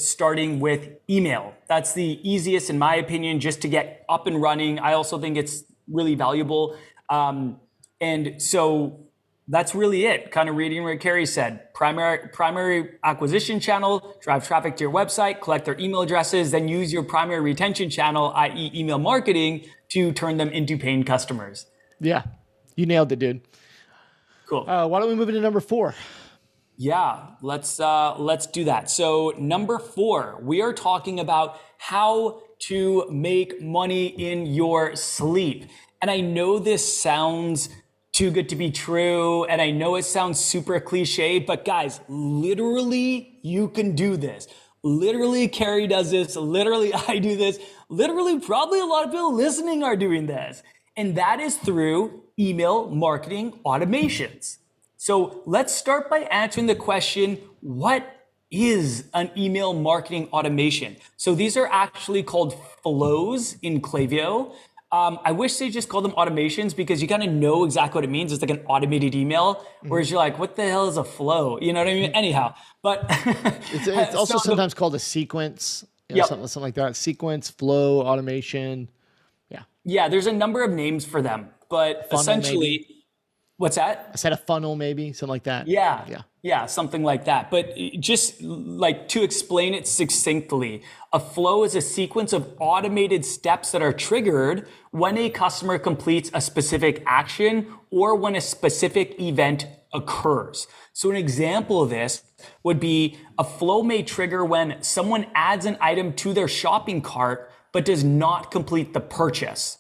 starting with email. That's the easiest, in my opinion, just to get up and running. I also think it's really valuable. And so that's really it, kind of reading what Kerry said. Primary acquisition channel, drive traffic to your website, collect their email addresses, then use your primary retention channel, i.e. email marketing, to turn them into paying customers. Yeah, you nailed it, dude. Cool. Why don't we move into number 4? Yeah, let's do that. So number 4, we are talking about how to make money in your sleep. And I know this sounds too good to be true, and I know it sounds super cliche, but guys, literally you can do this. Literally Kerry does this, literally I do this, literally probably a lot of people listening are doing this. And that is through email marketing automations. So let's start by answering the question, what is an email marketing automation? So these are actually called flows in Klaviyo. I wish they just called them automations, because you kind of know exactly what it means. It's like an automated email, whereas you're like, what the hell is a flow? You know what I mean? Anyhow, but it's also sometimes called a sequence, something like that. Sequence, flow, automation. Yeah. Yeah. There's a number of names for them, but funnel, essentially... Maybe. What's that? I said a funnel, maybe, something like that. Yeah, something like that. But just like to explain it succinctly, a flow is a sequence of automated steps that are triggered when a customer completes a specific action or when a specific event occurs. So an example of this would be a flow may trigger when someone adds an item to their shopping cart but does not complete the purchase.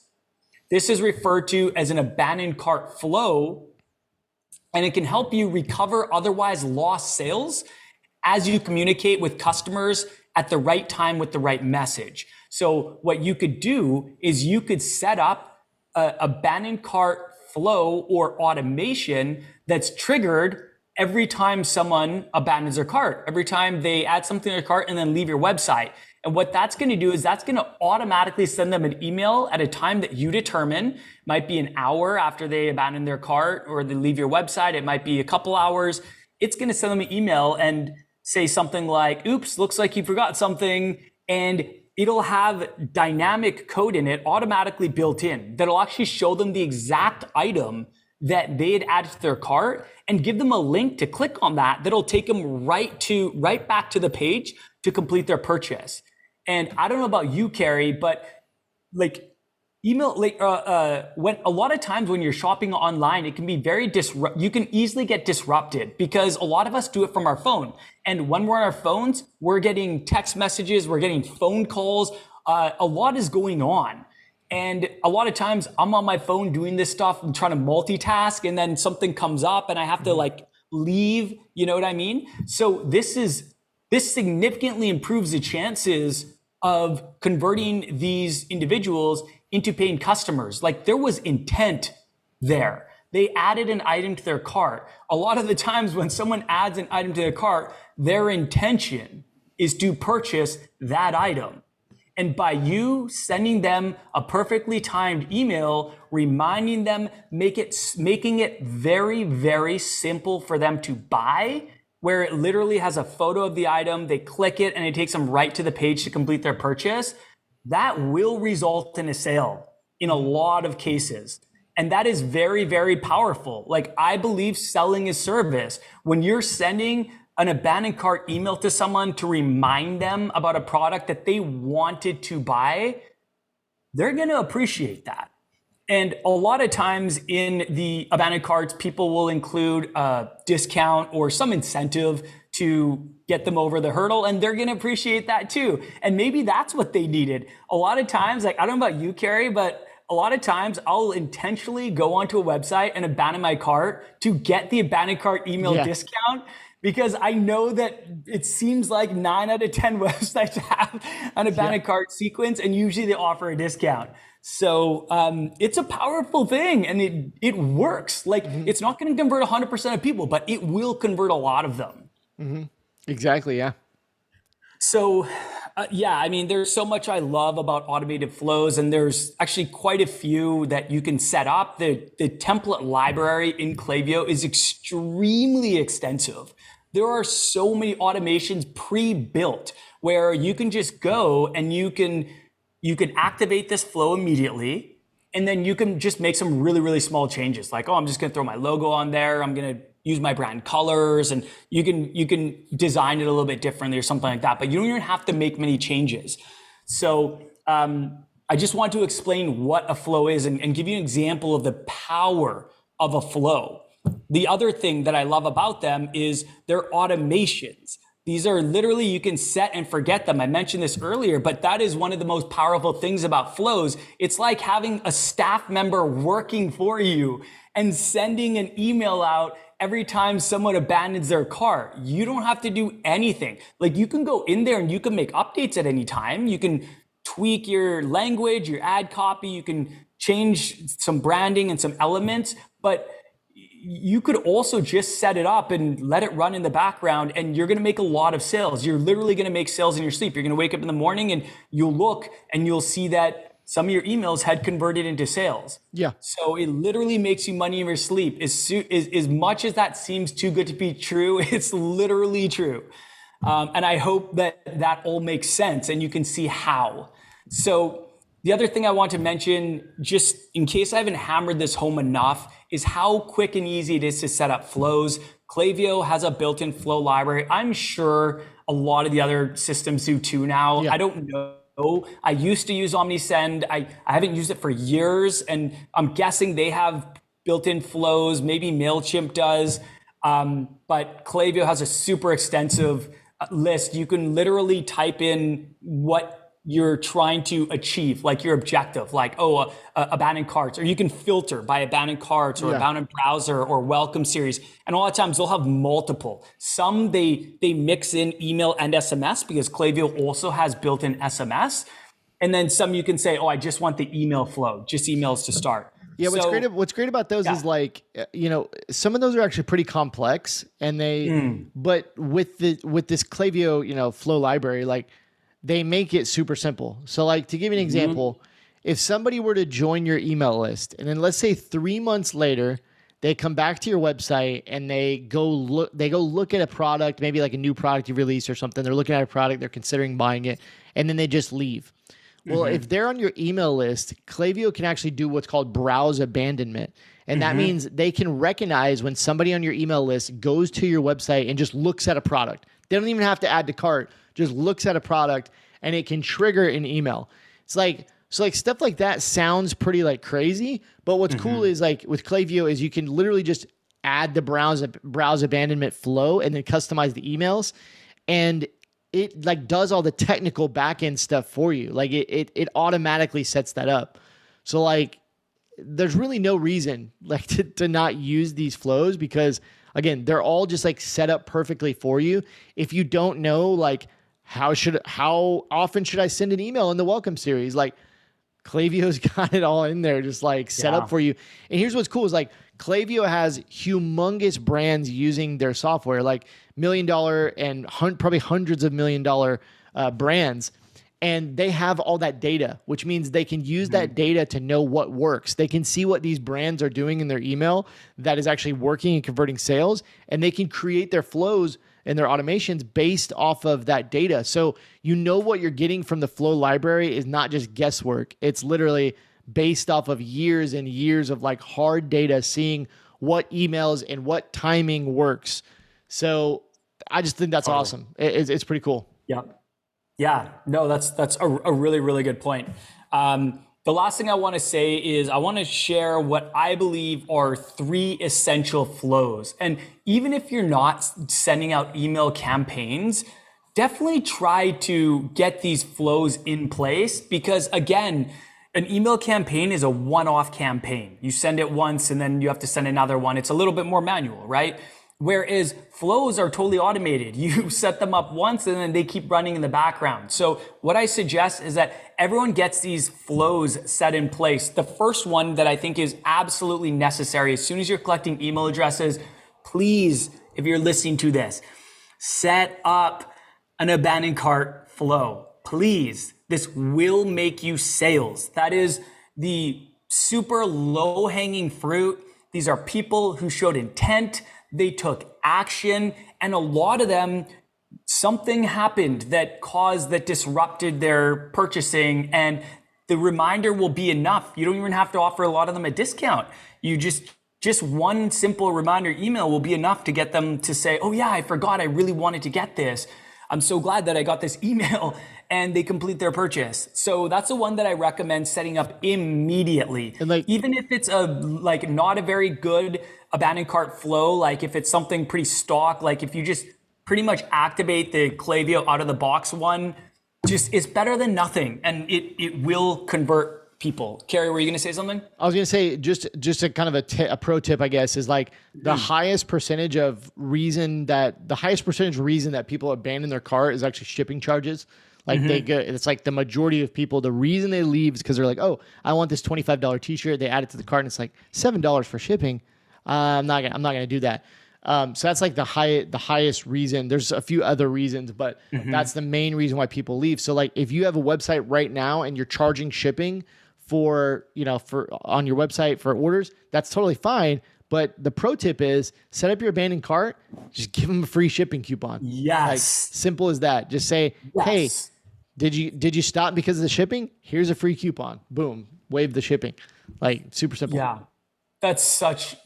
This is referred to as an abandoned cart flow, and it can help you recover otherwise lost sales as you communicate with customers at the right time with the right message. So what you could do is you could set up a abandoned cart flow or automation that's triggered every time someone abandons their cart, every time they add something to their cart and then leave your website. And what that's going to do is that's going to automatically send them an email at a time that you determine. It might be an hour after they abandon their cart or they leave your website. It might be a couple hours. It's going to send them an email and say something like, oops, looks like you forgot something. And it'll have dynamic code in it automatically built in that'll actually show them the exact item that they had added to their cart and give them a link to click on that'll take them right back to the page to complete their purchase. And I don't know about you, Kerry, but like email, when a lot of times when you're shopping online, it can be you can easily get disrupted, because a lot of us do it from our phone. And when we're on our phones, we're getting text messages, we're getting phone calls. A lot is going on. And a lot of times I'm on my phone doing this stuff and trying to multitask, and then something comes up and I have to like leave, you know what I mean? So this significantly improves the chances of converting these individuals into paying customers. Like there was intent there. They added an item to their cart. A lot of the times when someone adds an item to their cart, their intention is to purchase that item. And by you sending them a perfectly timed email, reminding them, making it very, very simple for them to buy, where it literally has a photo of the item, they click it, and it takes them right to the page to complete their purchase, that will result in a sale in a lot of cases. And that is very, very powerful. Like I believe selling is service. When you're sending an abandoned cart email to someone to remind them about a product that they wanted to buy, they're going to appreciate that. And a lot of times in the abandoned carts, people will include a discount or some incentive to get them over the hurdle, and they're going to appreciate that too. And maybe that's what they needed. A lot of times, like, I don't know about you, Kerry, but a lot of times I'll intentionally go onto a website and abandon my cart to get the abandoned cart email discount, because I know that it seems like 9 out of 10 websites have an abandoned cart sequence, and usually they offer a discount. So it's a powerful thing, and it works. Like, it's not going to convert 100% of people, but it will convert a lot of them. Mm-hmm. Exactly. Yeah. So yeah, I mean, there's so much I love about automated flows, and there's actually quite a few that you can set up. The template library in Klaviyo is extremely extensive. There are so many automations pre-built where you can just go and you can activate this flow immediately, and then you can just make some really, really small changes. Like, oh, I'm just going to throw my logo on there. I'm going to use my brand colors, and you can design it a little bit differently or something like that, but you don't even have to make many changes. So I just want to explain what a flow is and give you an example of the power of a flow. The other thing that I love about them is their automations. These are literally, you can set and forget them. I mentioned this earlier, but that is one of the most powerful things about flows. It's like having a staff member working for you and sending an email out every time someone abandons their cart. You don't have to do anything. Like, you can go in there and you can make updates at any time. You can tweak your language, your ad copy. You can change some branding and some elements, but you could also just set it up and let it run in the background, and you're going to make a lot of sales. You're literally going to make sales in your sleep. You're going to wake up in the morning and you'll look and you'll see that some of your emails had converted into sales. Yeah. So it literally makes you money in your sleep. As much as that seems too good to be true, it's literally true. And I hope that all makes sense and you can see how. So the other thing I want to mention, just in case I haven't hammered this home enough, is how quick and easy it is to set up flows. Klaviyo has a built-in flow library. I'm sure a lot of the other systems do too now. Yeah. I don't know. I used to use OmniSend. I haven't used it for years, and I'm guessing they have built-in flows. Maybe MailChimp does, but Klaviyo has a super extensive list. You can literally type in what you're trying to achieve, like your objective, like, oh, abandoned carts, or you can filter by abandoned carts or abandoned browser or welcome series. And a lot of times they'll have multiple. Some they mix in email and SMS, because Klaviyo also has built-in SMS. And then some you can say, oh, I just want the email flow, just emails to start. Yeah, what's great about those is, like, you know, some of those are actually pretty complex, and they but with this Klaviyo, you know, flow library, like, they make it super simple. So, like, to give you an example, if somebody were to join your email list, and then let's say 3 months later, they come back to your website and they go look at a product, maybe like a new product you released or something. They're looking at a product, they're considering buying it, and then they just leave. Well, if they're on your email list, Klaviyo can actually do what's called browse abandonment. And that means they can recognize when somebody on your email list goes to your website and just looks at a product. They don't even have to add to cart, just looks at a product, and it can trigger an email. It's like, so like stuff like that sounds pretty like crazy, but what's cool is, like, with Klaviyo is you can literally just add the browse abandonment flow and then customize the emails, and it like does all the technical backend stuff for you. Like it automatically sets that up. So like, there's really no reason like to not use these flows, because again, they're all just like set up perfectly for you. If you don't know, like, how often should I send an email in the welcome series? Like, Klaviyo's got it all in there, just like set up for you. And here's what's cool is, like, Klaviyo has humongous brands using their software, like $1 million and probably hundreds of $1 million brands. And they have all that data, which means they can use that data to know what works. They can see what these brands are doing in their email that is actually working and converting sales, and they can create their flows and their automations based off of that data. So you know what you're getting from the flow library is not just guesswork. It's literally based off of years and years of like hard data, seeing what emails and what timing works. So I just think that's awesome. It's pretty cool. Yeah. Yeah. No, that's a really, really good point. The last thing I want to say is I want to share what I believe are three essential flows. And even if you're not sending out email campaigns, definitely try to get these flows in place, because again, an email campaign is a one-off campaign. You send it once and then you have to send another one. It's a little bit more manual, right? Whereas flows are totally automated. You set them up once and then they keep running in the background. So what I suggest is that everyone gets these flows set in place. The first one that I think is absolutely necessary, as soon as you're collecting email addresses, please, if you're listening to this, set up an abandoned cart flow, please. This will make you sales. That is the super low hanging fruit. These are people who showed intent. They took action, and a lot of them, something happened that disrupted their purchasing, and the reminder will be enough. You don't even have to offer a lot of them a discount. You just one simple reminder email will be enough to get them to say, oh yeah, I forgot, I really wanted to get this. I'm so glad that I got this email, and they complete their purchase. So that's the one that I recommend setting up immediately. And even if it's not a very good abandoned cart flow, like if it's something pretty stock, like if you just pretty much activate the Klaviyo out of the box one, just it's better than nothing, and it will convert people. Kerry, were you going to say something? I was going to say just a kind of a pro tip, I guess, is the highest percentage reason that people abandon their cart is actually shipping charges. It's the majority of people, the reason they leave is because they're like, oh, I want this $25 t-shirt. They add it to the cart and it's like $7 for shipping. I'm not gonna do that. So that's the highest reason. There's a few other reasons, but that's the main reason why people leave. So if you have a website right now and you're charging shipping on your website for orders, that's totally fine. But the pro tip is set up your abandoned cart, just give them a free shipping coupon. Yes. Simple as that. Just say, hey, did you stop because of the shipping? Here's a free coupon. Boom. Waive the shipping. Super simple. Yeah. That's such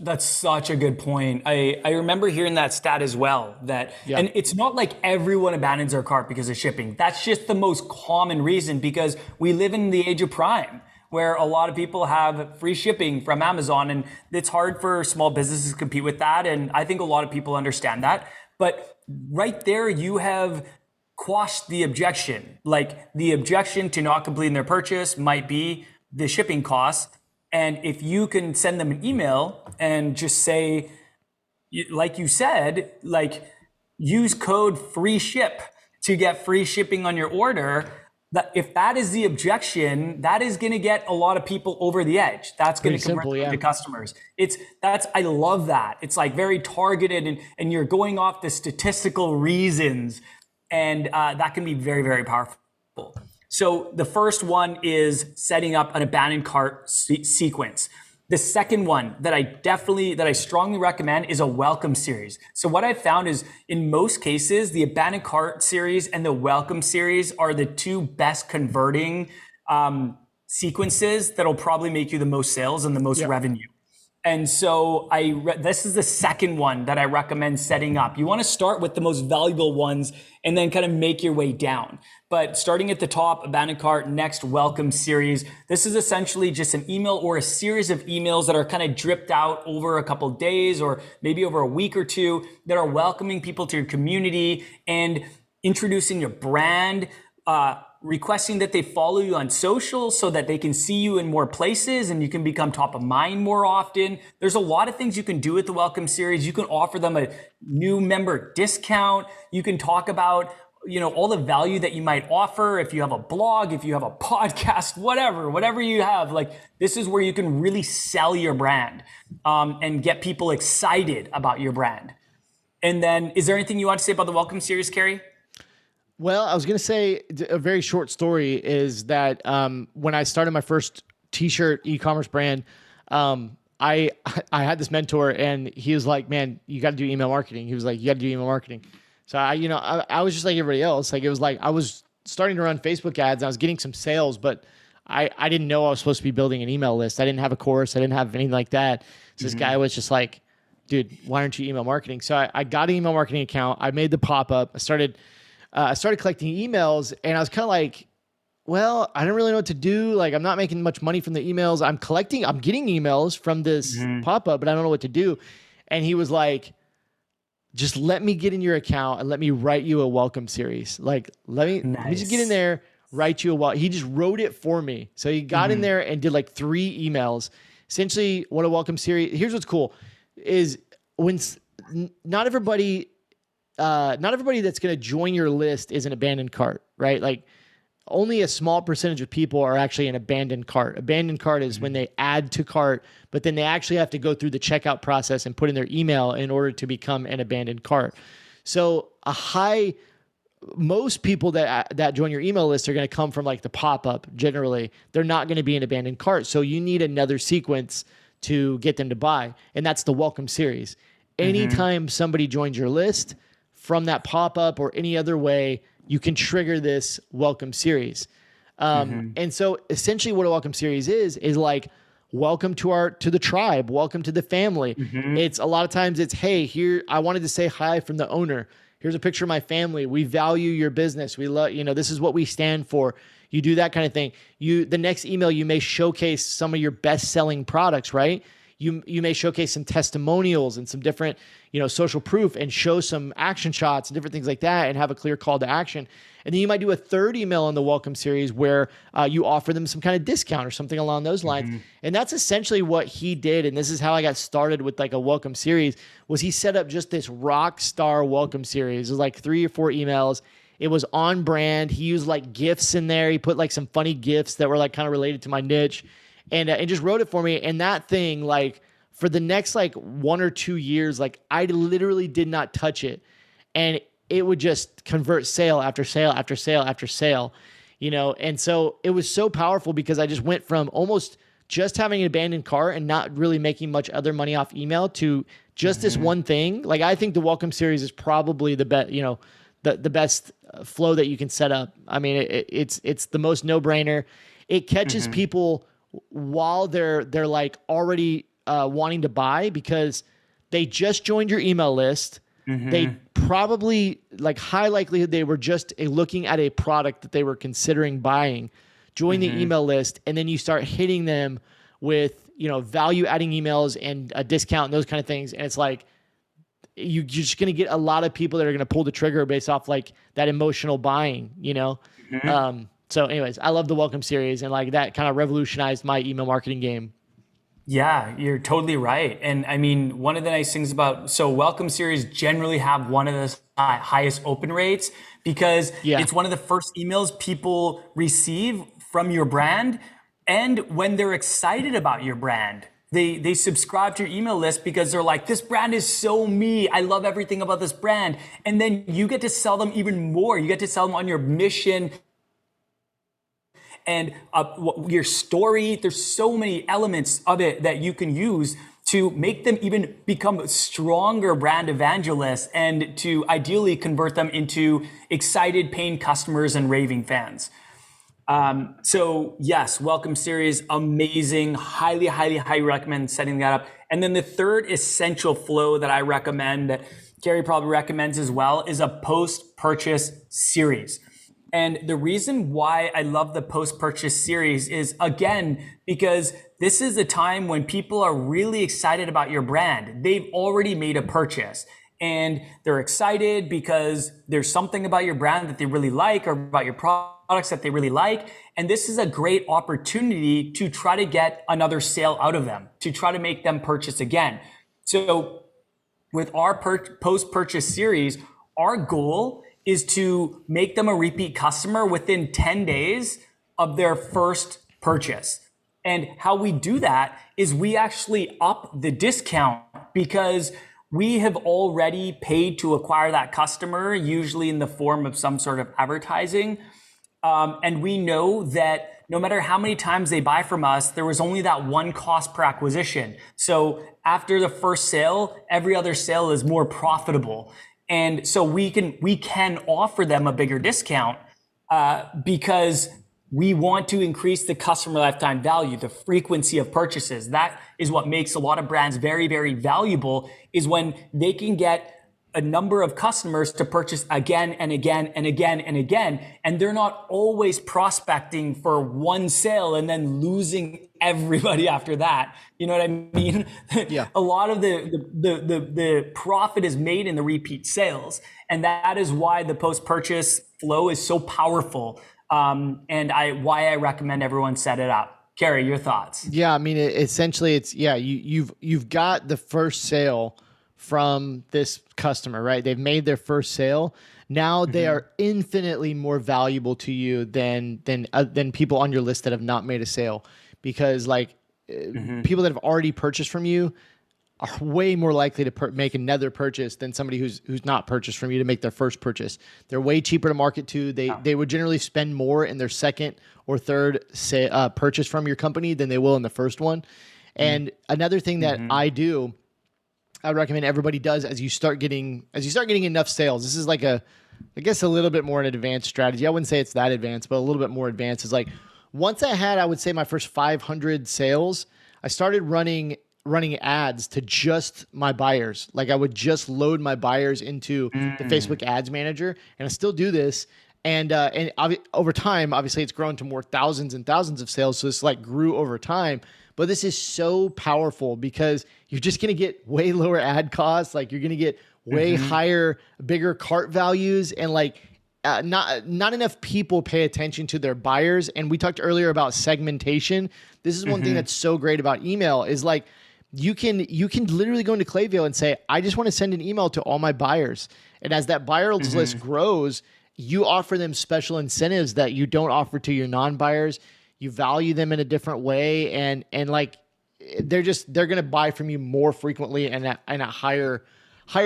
a good point. I remember hearing that stat as well, and it's not like everyone abandons their cart because of shipping. That's just the most common reason, because we live in the age of Prime, where a lot of people have free shipping from Amazon, and it's hard for small businesses to compete with that. And I think a lot of people understand that, but right there, you have quashed the objection. The objection to not completing their purchase might be the shipping cost. And if you can send them an email and just say, like you said, use code free ship to get free shipping on your order. If that is the objection, that is going to get a lot of people over the edge. That's going to convert them to customers. I love that. It's very targeted, and you're going off the statistical reasons, and that can be very, very powerful. So the first one is setting up an abandoned cart sequence. The second one that I strongly recommend is a welcome series. So what I found is in most cases, the abandoned cart series and the welcome series are the two best converting sequences that'll probably make you the most sales and the most revenue. And so this is the second one that I recommend setting up. You want to start with the most valuable ones and then kind of make your way down. But starting at the top, abandoned cart, next welcome series. This is essentially just an email or a series of emails that are kind of dripped out over a couple of days or maybe over a week or two that are welcoming people to your community and introducing your brand, requesting that they follow you on social so that they can see you in more places and you can become top of mind more often. There's a lot of things you can do with the welcome series. You can offer them a new member discount. You can talk about, all the value that you might offer. If you have a blog, if you have a podcast, whatever you have, this is where you can really sell your brand, and get people excited about your brand. And then is there anything you want to say about the welcome series, Kerry? Well, I was going to say a very short story is that when I started my first t-shirt e-commerce brand, I had this mentor and he was like, man, you got to do email marketing. He was like, you got to do email marketing. So I was just like everybody else. I was starting to run Facebook ads. And I was getting some sales, but I didn't know I was supposed to be building an email list. I didn't have a course. I didn't have anything like that. So this guy was just like, dude, why aren't you email marketing? So I got an email marketing account. I made the pop-up. I started collecting emails, and I was kind of like, well, I don't really know what to do. Like, I'm not making much money from the emails. I'm getting emails from this pop-up, but I don't know what to do. And he was like, just let me get in your account and let me write you a welcome series. Like, let me just get in there, write you a welcome. He just wrote it for me. So he got in there and did like 3 emails. Essentially, what a welcome series. Here's what's cool is when not everybody that's going to join your list is an abandoned cart, right? Like, only a small percentage of people are actually an abandoned cart. Abandoned cart is when they add to cart, but then they actually have to go through the checkout process and put in their email in order to become an abandoned cart. So most people that join your email list are going to come from like the pop-up generally. They're not going to be an abandoned cart. So you need another sequence to get them to buy. And that's the welcome series. Anytime somebody joins your list from that pop-up or any other way, you can trigger this welcome series. And so essentially what a welcome series is like, welcome to the tribe, welcome to the family. It's a lot of times it's, hey, here, I wanted to say hi from the owner. Here's a picture of my family. We value your business. We love, this is what we stand for. You do that kind of thing. The next email, you may showcase some of your best selling products, right? You may showcase some testimonials and some different, social proof, and show some action shots and different things like that, and have a clear call to action. And then you might do a third email in the welcome series where you offer them some kind of discount or something along those lines. And that's essentially what he did. And this is how I got started with like a welcome series, was he set up just this rock star welcome series. It was like 3 or 4 emails. It was on brand. He used like gifts in there. He put like some funny gifts that were like kind of related to my niche. And just wrote it for me. And that thing, like for the next like 1 or 2 years, like I literally did not touch it. And it would just convert sale after sale after sale after sale, And so it was so powerful because I just went from almost just having an abandoned cart and not really making much other money off email to just this one thing. Like, I think the welcome series is probably the best, the best flow that you can set up. I mean, it's the most no-brainer. It catches people while they're like already wanting to buy, because they just joined your email list. They probably, like, high likelihood they were just looking at a product that they were considering buying, join the email list, and then you start hitting them with, value adding emails and a discount and those kind of things. And it's like, you're just going to get a lot of people that are going to pull the trigger based off like that emotional buying, So anyways, I love the welcome series, and like that kind of revolutionized my email marketing game. Yeah, you're totally right. And I mean, one of the nice things about, welcome series generally have one of the highest open rates, because it's one of the first emails people receive from your brand. And when they're excited about your brand, they subscribe to your email list because they're like, this brand is so me. I love everything about this brand. And then you get to sell them even more. You get to sell them on your mission and your story. There's so many elements of it that you can use to make them even become stronger brand evangelists, and to ideally convert them into excited paying customers and raving fans. So yes, welcome series, amazing. Highly, highly, highly recommend setting that up. And then the third essential flow that I recommend, that Kerry probably recommends as well, is a post-purchase series. And the reason why I love the post-purchase series is, again, because this is the time when people are really excited about your brand. They've already made a purchase, and they're excited because there's something about your brand that they really like, or about your products that they really like. And this is a great opportunity to try to get another sale out of them, to try to make them purchase again. So with our post-purchase series, our goal is to make them a repeat customer within 10 days of their first purchase. And how we do that is we actually up the discount, because we have already paid to acquire that customer, usually in the form of some sort of advertising. And we know that no matter how many times they buy from us, there was only that one cost per acquisition. So after the first sale, every other sale is more profitable. And so we can offer them a bigger discount because We want to increase the customer lifetime value, the frequency of purchases. That is what makes a lot of brands very, very valuable, is when they can get a number of customers to purchase again and again and again and again. And they're not always prospecting for one sale and then losing everybody after that. You know what I mean? Yeah. A lot of the profit is made in the repeat sales. And that is why the post-purchase flow is so powerful. And why I recommend everyone set it up. Kerry, your thoughts? Yeah, I mean, essentially, it's you've got the first sale from this customer, right? They've made their first sale. Now they are infinitely more valuable to you than people on your list that have not made a sale, because like people that have already purchased from you are way more likely to make another purchase than somebody who's not purchased from you to make their first purchase. They're way cheaper to market to. They would generally spend more in their second or third purchase from your company than they will in the first one. And another thing that I recommend everybody does as you start getting enough sales. This is like I guess a little bit more an advanced strategy. I wouldn't say it's that advanced, but a little bit more advanced is like, once I would say my first 500 sales, I started running ads to just my buyers. Like I would just load my buyers into the Facebook ads manager, and I still do this. And over time, obviously it's grown to more thousands and thousands of sales. So it's like grew over time, but this is so powerful because you're just going to get way lower ad costs. Like you're going to get way higher, bigger cart values, and like not enough people pay attention to their buyers. And we talked earlier about segmentation. This is one thing that's so great about email is like, you can literally go into Klaviyo and say, I just want to send an email to all my buyers. And as that buyers list grows, you offer them special incentives that you don't offer to your non-buyers. You value them in a different way. And like, they're going to buy from you more frequently and at higher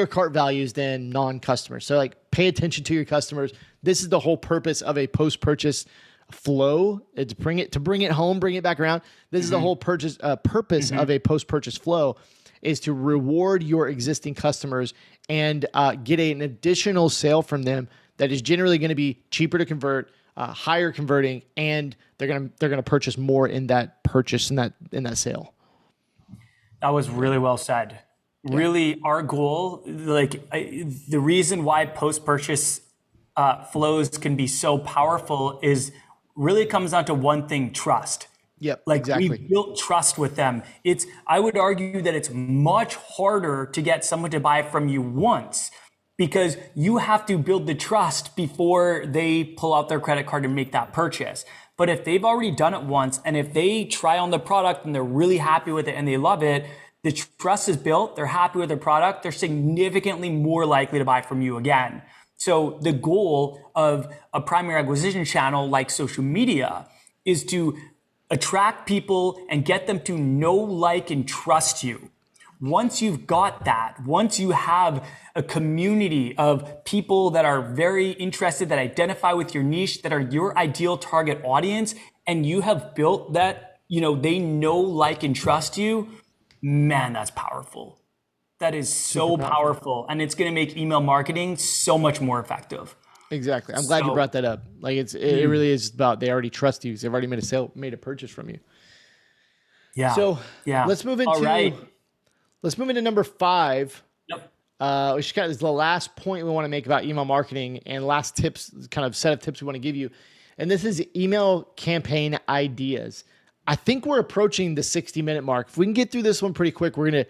cart values than non-customers. So like, pay attention to your customers. This is the whole purpose of a post-purchase flow, to bring it home, bring it back around. This is the whole purpose of a post-purchase flow, is to reward your existing customers and get an additional sale from them that is generally going to be cheaper to convert, higher converting, and they're going to purchase more in that purchase, in that sale. That was really well said. Yeah. Really, our goal, the reason why post-purchase flows can be so powerful is really comes down to one thing: trust. Yep, like exactly. We built trust with them. I would argue that it's much harder to get someone to buy from you once, because you have to build the trust before they pull out their credit card and make that purchase. But if they've already done it once, and if they try on the product and they're really happy with it and they love it, the trust is built, they're happy with their product, they're significantly more likely to buy from you again. So the goal of a primary acquisition channel like social media is to attract people and get them to know, like, and trust you. Once you've got that, once you have a community of people that are very interested, that identify with your niche, that are your ideal target audience, and you have built that, they know, like, and trust you, man, that's powerful. That is so powerful, and it's going to make email marketing so much more effective. Exactly. I'm glad you brought that up. Like it really is about, they already trust you. They've already made a sale, made a purchase from you. Yeah. So yeah, let's move into number 5. Yep. Which kind of is the last point we want to make about email marketing, and last tips, kind of set of tips we want to give you. And this is email campaign ideas. I think we're approaching the 60-minute mark. If we can get through this one pretty quick, we're gonna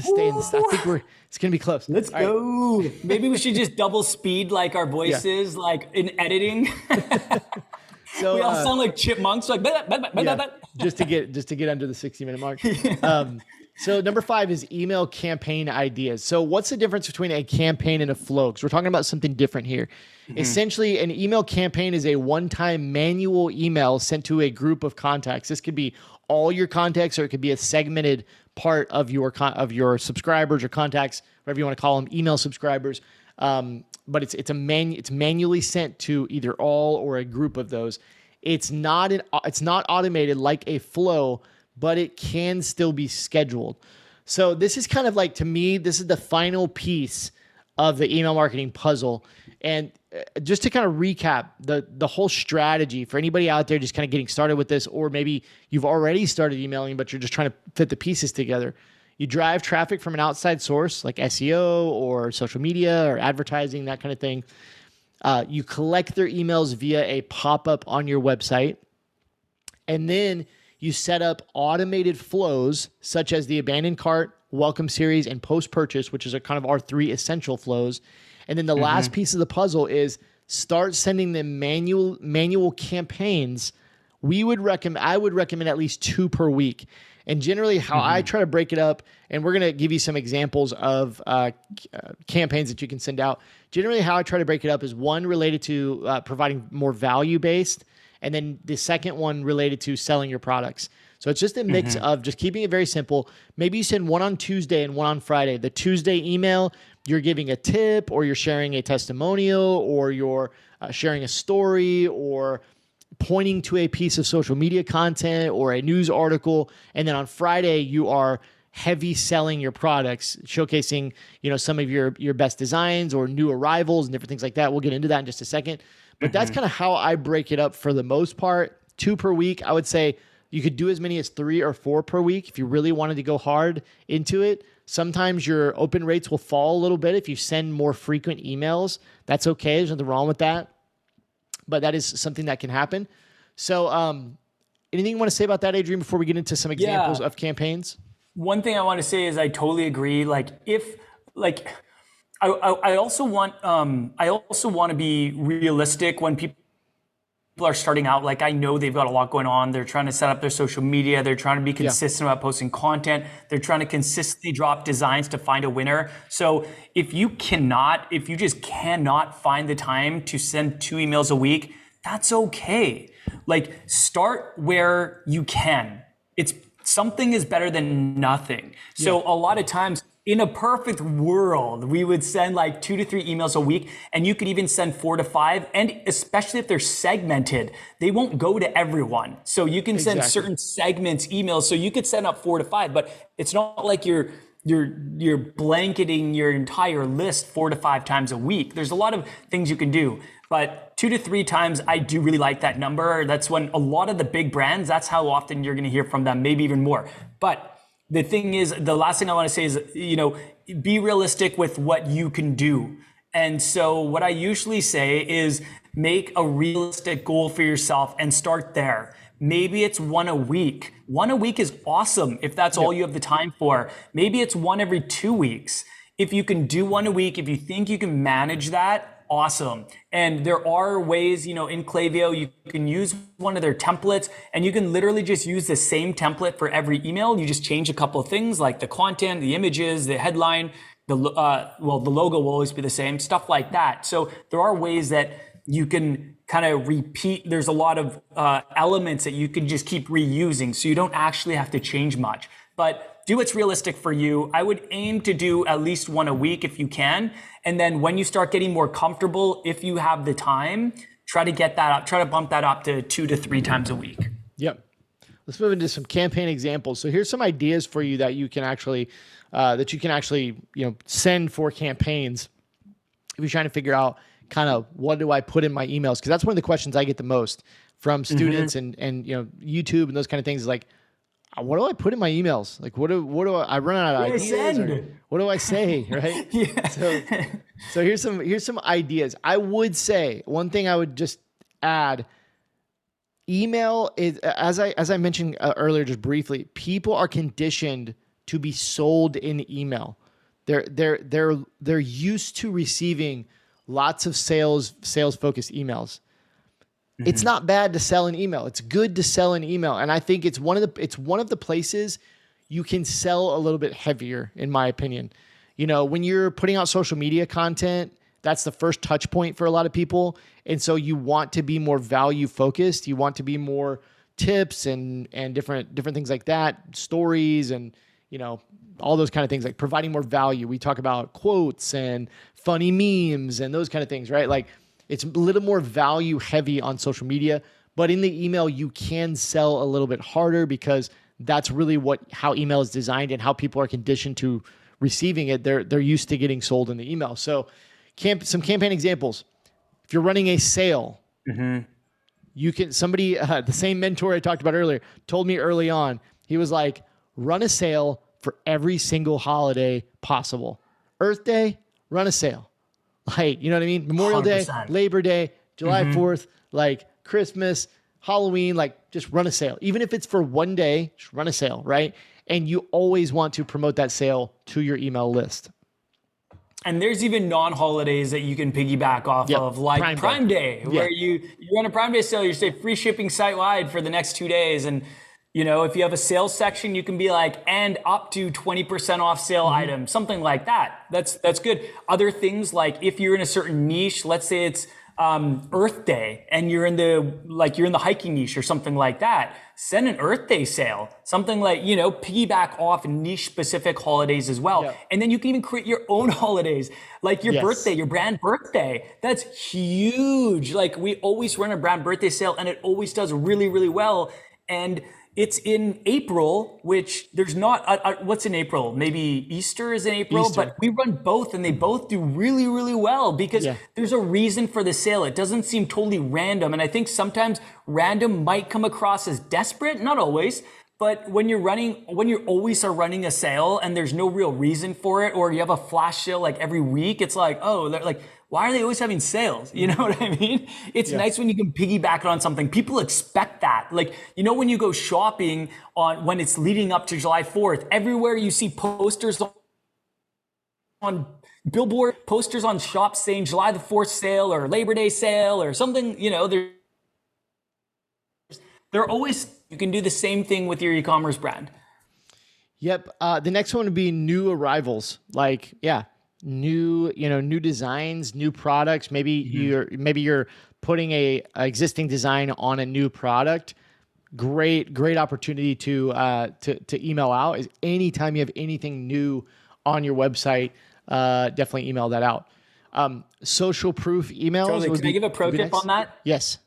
stay in this. I think it's gonna be close. Let's go. Right. Maybe we should just double speed like our voices, like in editing. So we all sound like chipmunks, like blah, blah, blah. just to get under the 60-minute mark. Yeah. So number 5 is email campaign ideas. So what's the difference between a campaign and a flow? Because we're talking about something different here. Essentially, an email campaign is a one-time manual email sent to a group of contacts. This could be all your contacts, or it could be a segmented part of your subscribers or contacts, whatever you want to call them, email subscribers. But it's manually sent to either all or a group of those. It's not automated like a flow, but it can still be scheduled. So this is kind of like, to me, this is the final piece of the email marketing puzzle, And just to kind of recap the whole strategy for anybody out there just kind of getting started with this, or maybe you've already started emailing, but you're just trying to fit the pieces together. You drive traffic from an outside source like SEO or social media or advertising, that kind of thing. You collect their emails via a pop-up on your website. And then you set up automated flows such as the abandoned cart, welcome series, and post-purchase, which is our three essential flows. And then the last piece of the puzzle is start sending them manual campaigns. I would recommend at least 2 per week. And generally how I try to break it up, and we're going to give you some examples of campaigns that you can send out. Generally how I try to break it up is one related to providing more value-based, and then the second one related to selling your products. So it's just a mix of just keeping it very simple. Maybe you send one on Tuesday and one on Friday. The Tuesday email, you're giving a tip, or you're sharing a testimonial, or you're sharing a story, or pointing to a piece of social media content or a news article. And then on Friday, you are heavy selling your products, showcasing, some of your best designs or new arrivals and different things like that. We'll get into that in just a second. But that's kind of how I break it up for the most part. 2 per week. I would say you could do as many as 3 or 4 per week if you really wanted to go hard into it. Sometimes your open rates will fall a little bit if you send more frequent emails. That's okay. There's nothing wrong with that. But that is something that can happen. So anything you want to say about that, Adrian, before we get into some examples of campaigns? One thing I want to say is I totally agree. I also want to be realistic when people are starting out. Like, I know they've got a lot going on. They're trying to set up their social media. They're trying to be consistent about posting content. They're trying to consistently drop designs to find a winner. So if you just cannot find the time to send 2 emails a week, that's okay. Start where you can. Something is better than nothing. So a lot of times, in a perfect world, we would send 2 to 3 emails a week, and you could even send 4 to 5. And especially if they're segmented, they won't go to everyone. So you can send certain segments emails. So you could send up 4 to 5, but it's not like you're blanketing your entire list 4 to 5 times a week. There's a lot of things you can do, but 2 to 3 times, I do really like that number. That's when a lot of the big brands, that's how often you're going to hear from them, maybe even more. But the thing is, the last thing I want to say is, be realistic with what you can do. And so what I usually say is make a realistic goal for yourself and start there. Maybe it's 1 a week. 1 a week is awesome if that's all you have the time for. Maybe it's 1 every 2 weeks. If you can do 1 a week, if you think you can manage that, awesome. And there are ways, in Klaviyo, you can use one of their templates, and you can literally just use the same template for every email. You just change a couple of things like the content, the images, the headline, the logo will always be the same, stuff like that. So there are ways that you can kind of repeat. There's a lot of elements that you can just keep reusing, so you don't actually have to change much. But do what's realistic for you. I would aim to do at least 1 a week if you can. And then when you start getting more comfortable, if you have the time, try to get that up, try to bump that up to 2 to 3 times a week. Yep. Let's move into some campaign examples. So here's some ideas for you that you can actually, send for campaigns. If you're trying to figure out kind of what do I put in my emails? Cause that's one of the questions I get the most from students and YouTube and those kind of things, is like, what do I put in my emails? What do I run out of ideas? Or what do I say? Right. So here's some ideas. I would say one thing I would just add, email is, as I mentioned earlier, just briefly, people are conditioned to be sold in email. They're used to receiving lots of sales focused emails. It's not bad to sell an email. It's good to sell an email. And I think it's one of the places you can sell a little bit heavier, in my opinion. When you're putting out social media content, that's the first touch point for a lot of people. And so you want to be more value focused. You want to be more tips and different things like that, stories and, all those kind of things, like providing more value. We talk about quotes and funny memes and those kind of things, right? It's a little more value heavy on social media, but in the email, you can sell a little bit harder because that's really how email is designed and how people are conditioned to receiving it. They're used to getting sold in the email. So some campaign examples. If you're running a sale, mm-hmm. you can, somebody, the same mentor I talked about earlier told me early on, he was like, run a sale for every single holiday possible. Earth Day, run a sale. Like, you know what I mean? Memorial 100%. Day, Labor Day, July mm-hmm. 4th, like Christmas, Halloween, like just run a sale. Even if it's for one day, just run a sale, right? And you always want to promote that sale to your email list. And there's even non-holidays that you can piggyback off yep. of, like Prime Day, where you run a Prime Day sale, you say free shipping site-wide for the next 2 days. And you know, if you have a sales section, you can be like, and up to 20% off sale mm-hmm. item, something like that. That's good. Other things like if you're in a certain niche, let's say it's Earth Day and you're in the hiking niche or something like that, send an Earth Day sale, something like, you know, piggyback off niche specific holidays as well. Yeah. And then you can even create your own holidays, like your yes. birthday, your brand birthday. That's huge. Like we always run a brand birthday sale and it always does really, really well. And it's in April, which there's not, what's in April? Maybe Easter is in April, but we run both and they both do really, really well because there's a reason for the sale. It doesn't seem totally random. And I think sometimes random might come across as desperate, not always, but when you always are running a sale and there's no real reason for it, or you have a flash sale like every week, it's like, oh, they're like, why are they always having sales? You know what I mean? It's nice when you can piggyback it on something. People expect that. Like, you know, when you go shopping on when it's leading up to July 4th, everywhere you see posters on billboard, posters on shops saying July the 4th sale or Labor Day sale or something, you know, they're always, you can do the same thing with your e-commerce brand. Yep. The next one would be new arrivals. Like, new designs, new products. Maybe mm-hmm. you're putting a existing design on a new product. Great opportunity to email out. Is anytime you have anything new on your website, definitely email that out. Social proof emails. Totally. Can I give a pro tip on that? Yes.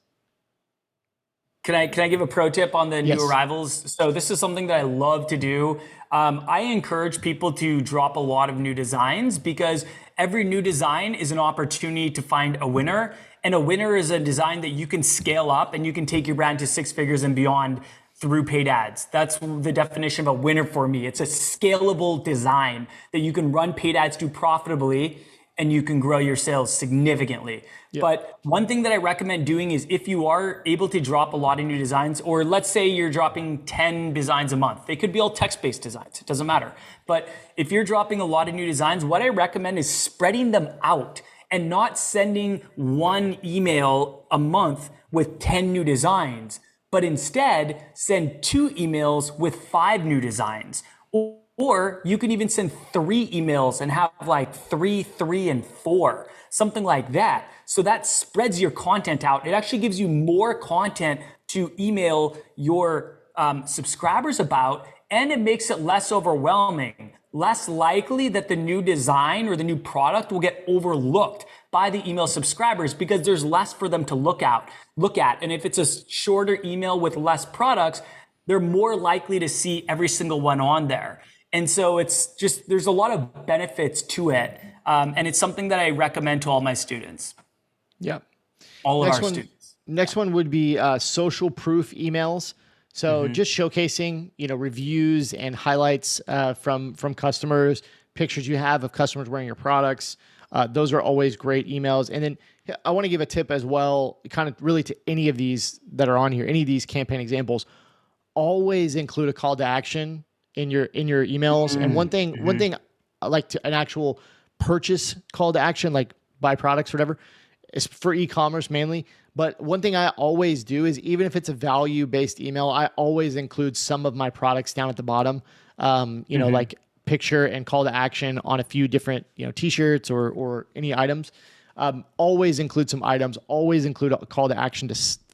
Can I give a pro tip on the new arrivals? So this is something that I love to do. I encourage people to drop a lot of new designs because every new design is an opportunity to find a winner. And a winner is a design that you can scale up and you can take your brand to six figures and beyond through paid ads. That's the definition of a winner for me. It's a scalable design that you can run paid ads to profitably and you can grow your sales significantly. Yep. But one thing that I recommend doing is if you are able to drop a lot of new designs, or let's say you're dropping 10 designs a month, they could be all text-based designs, it doesn't matter. But if you're dropping a lot of new designs, what I recommend is spreading them out and not sending one email a month with 10 new designs, but instead send 2 emails with 5 new designs. Or you can even send 3 emails and have like 3, 3, and 4, something like that. So that spreads your content out. It actually gives you more content to email your subscribers about, and it makes it less overwhelming, less likely that the new design or the new product will get overlooked by the email subscribers because there's less for them to look at. And if it's a shorter email with less products, they're more likely to see every single one on there. And so it's just, there's a lot of benefits to it. And it's something that I recommend to all my students. Yeah. All of our students. Next one would be social proof emails. So mm-hmm. just showcasing, reviews and highlights from customers, pictures you have of customers wearing your products. Those are always great emails. And then I want to give a tip as well, kind of really to any of these that are on here, any of these campaign examples, always include a call to action in your emails. Mm-hmm. And one thing like an actual purchase call to action, like buy products or whatever, is for e-commerce mainly. But one thing I always do is even if it's a value-based email, I always include some of my products down at the bottom, mm-hmm. like picture and call to action on a few different, t-shirts or any items. Always include some items, always include a call to action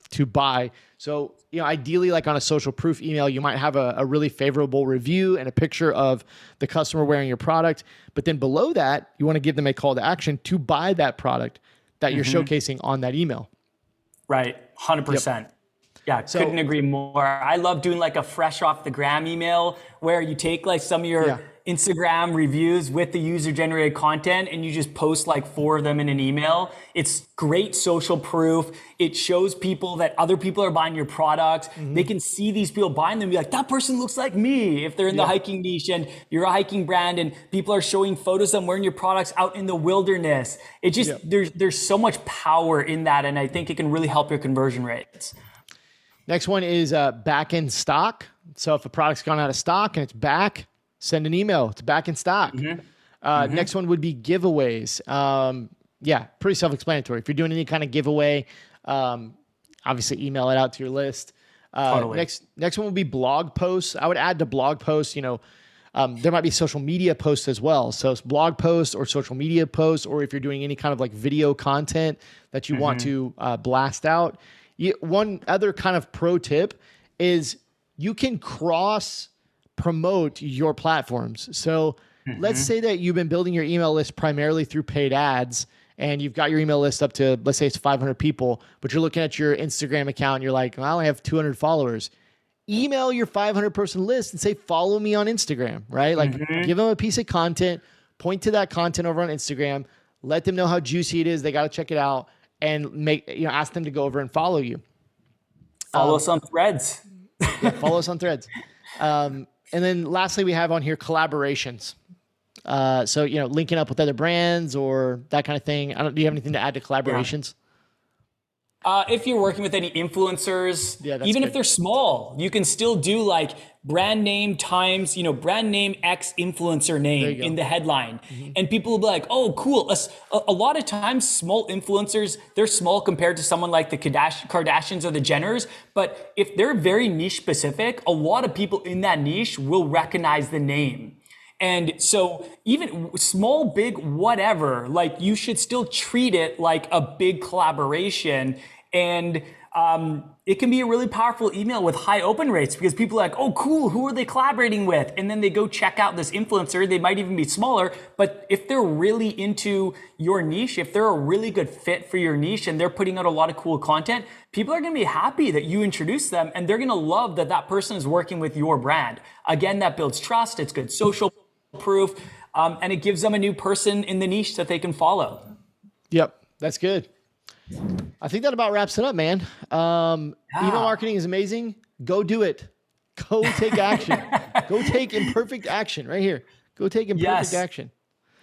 to buy. So, ideally, like on a social proof email, you might have a really favorable review and a picture of the customer wearing your product. But then below that, you want to give them a call to action to buy that product that mm-hmm. you're showcasing on that email. Right. 100%. Yep. Yeah. So, couldn't agree more. I love doing like a fresh off the gram email where you take like some of your Instagram reviews with the user-generated content, and you just post like 4 of them in an email. It's great social proof. It shows people that other people are buying your products. Mm-hmm. They can see these people buying them and be like, that person looks like me. If they're in the hiking niche and you're a hiking brand and people are showing photos of them wearing your products out in the wilderness. It just, there's so much power in that. And I think it can really help your conversion rates. Next one is back in stock. So if a product's gone out of stock and it's back, send an email. It's back in stock. Mm-hmm. Next one would be giveaways. Yeah, pretty self-explanatory. If you're doing any kind of giveaway, obviously email it out to your list. Totally. Next one would be blog posts. I would add to blog posts, you know, there might be social media posts as well. So it's blog posts or social media posts, or if you're doing any kind of like video content that you want to blast out. One other kind of pro tip is you can cross promote your platforms. So let's say that you've been building your email list primarily through paid ads and you've got your email list up to, let's say it's 500 people, but you're looking at your Instagram account and you're like, well, I only have 200 followers. Email your 500 person list and say, follow me on Instagram, right? Like give them a piece of content, point to that content over on Instagram, let them know how juicy it is. They got to check it out and make, you know, ask them to go over and follow you. Follow us on Threads. Yeah, follow us on Threads. And then lastly, we have on here collaborations. So, you know, linking up with other brands or that kind of thing. Do you have anything to add to collaborations? Yeah. If you're working with any influencers, even if they're small, you can still do like brand name times, you know, brand name X influencer name in the headline. And people will be like, oh, cool. A lot of times small influencers, they're small compared to someone like the Kardashians or the Jenners. But if they're very niche specific, a lot of people in that niche will recognize the name. And so even small, big, whatever, like you should still treat it like a big collaboration. And it can be a really powerful email with high open rates because people are like, oh, cool, who are they collaborating with? And then they go check out this influencer. They might even be smaller, but if they're really into your niche, if they're a really good fit for your niche and they're putting out a lot of cool content, people are going to be happy that you introduced them and they're going to love that that person is working with your brand. Again, that builds trust. It's good social proof, and it gives them a new person in the niche that they can follow. Yep, that's good. I think that about wraps it up, man. Email marketing is amazing. Go do it. Go take action. Go take imperfect action right here. Go take imperfect action.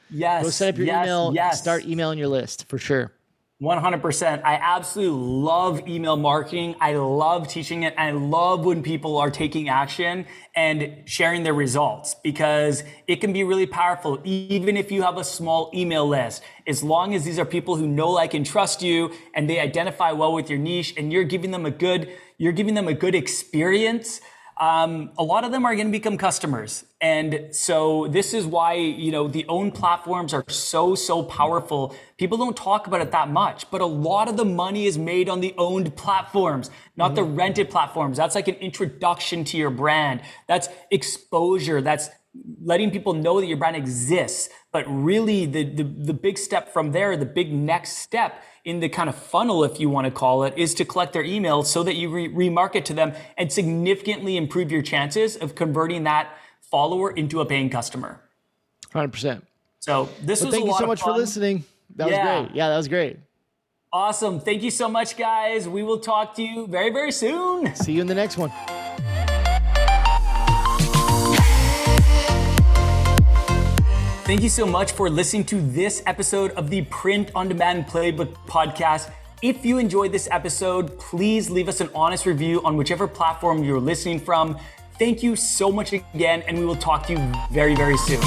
Yes. Go set up your email. Yes. Start emailing your list for sure. 100%. I absolutely love email marketing. I love teaching it. I love when people are taking action and sharing their results because it can be really powerful. Even if you have a small email list, as long as these are people who know, like, and trust you and they identify well with your niche and you're giving them a good, experience. A lot of them are going to become customers. And so this is why, you know, the own platforms are so powerful. People don't talk about it that much, but a lot of the money is made on the owned platforms, not the rented platforms. That's like an introduction to your brand. That's exposure. That's letting people know that your brand exists. But really the big step from there, the big next step in the kind of funnel, if you want to call it, is to collect their emails so that you remarket to them and significantly improve your chances of converting that follower into a paying customer. 100%. So this was a lot of fun. Thank you so much for listening. That was great. Yeah, that was great. Awesome. Thank you so much, guys. We will talk to you very, very soon. See you in the next one. Thank you so much for listening to this episode of the Print On Demand Playbook podcast. If you enjoyed this episode, please leave us an honest review on whichever platform you're listening from. Thank you so much again, and we will talk to you very, very soon.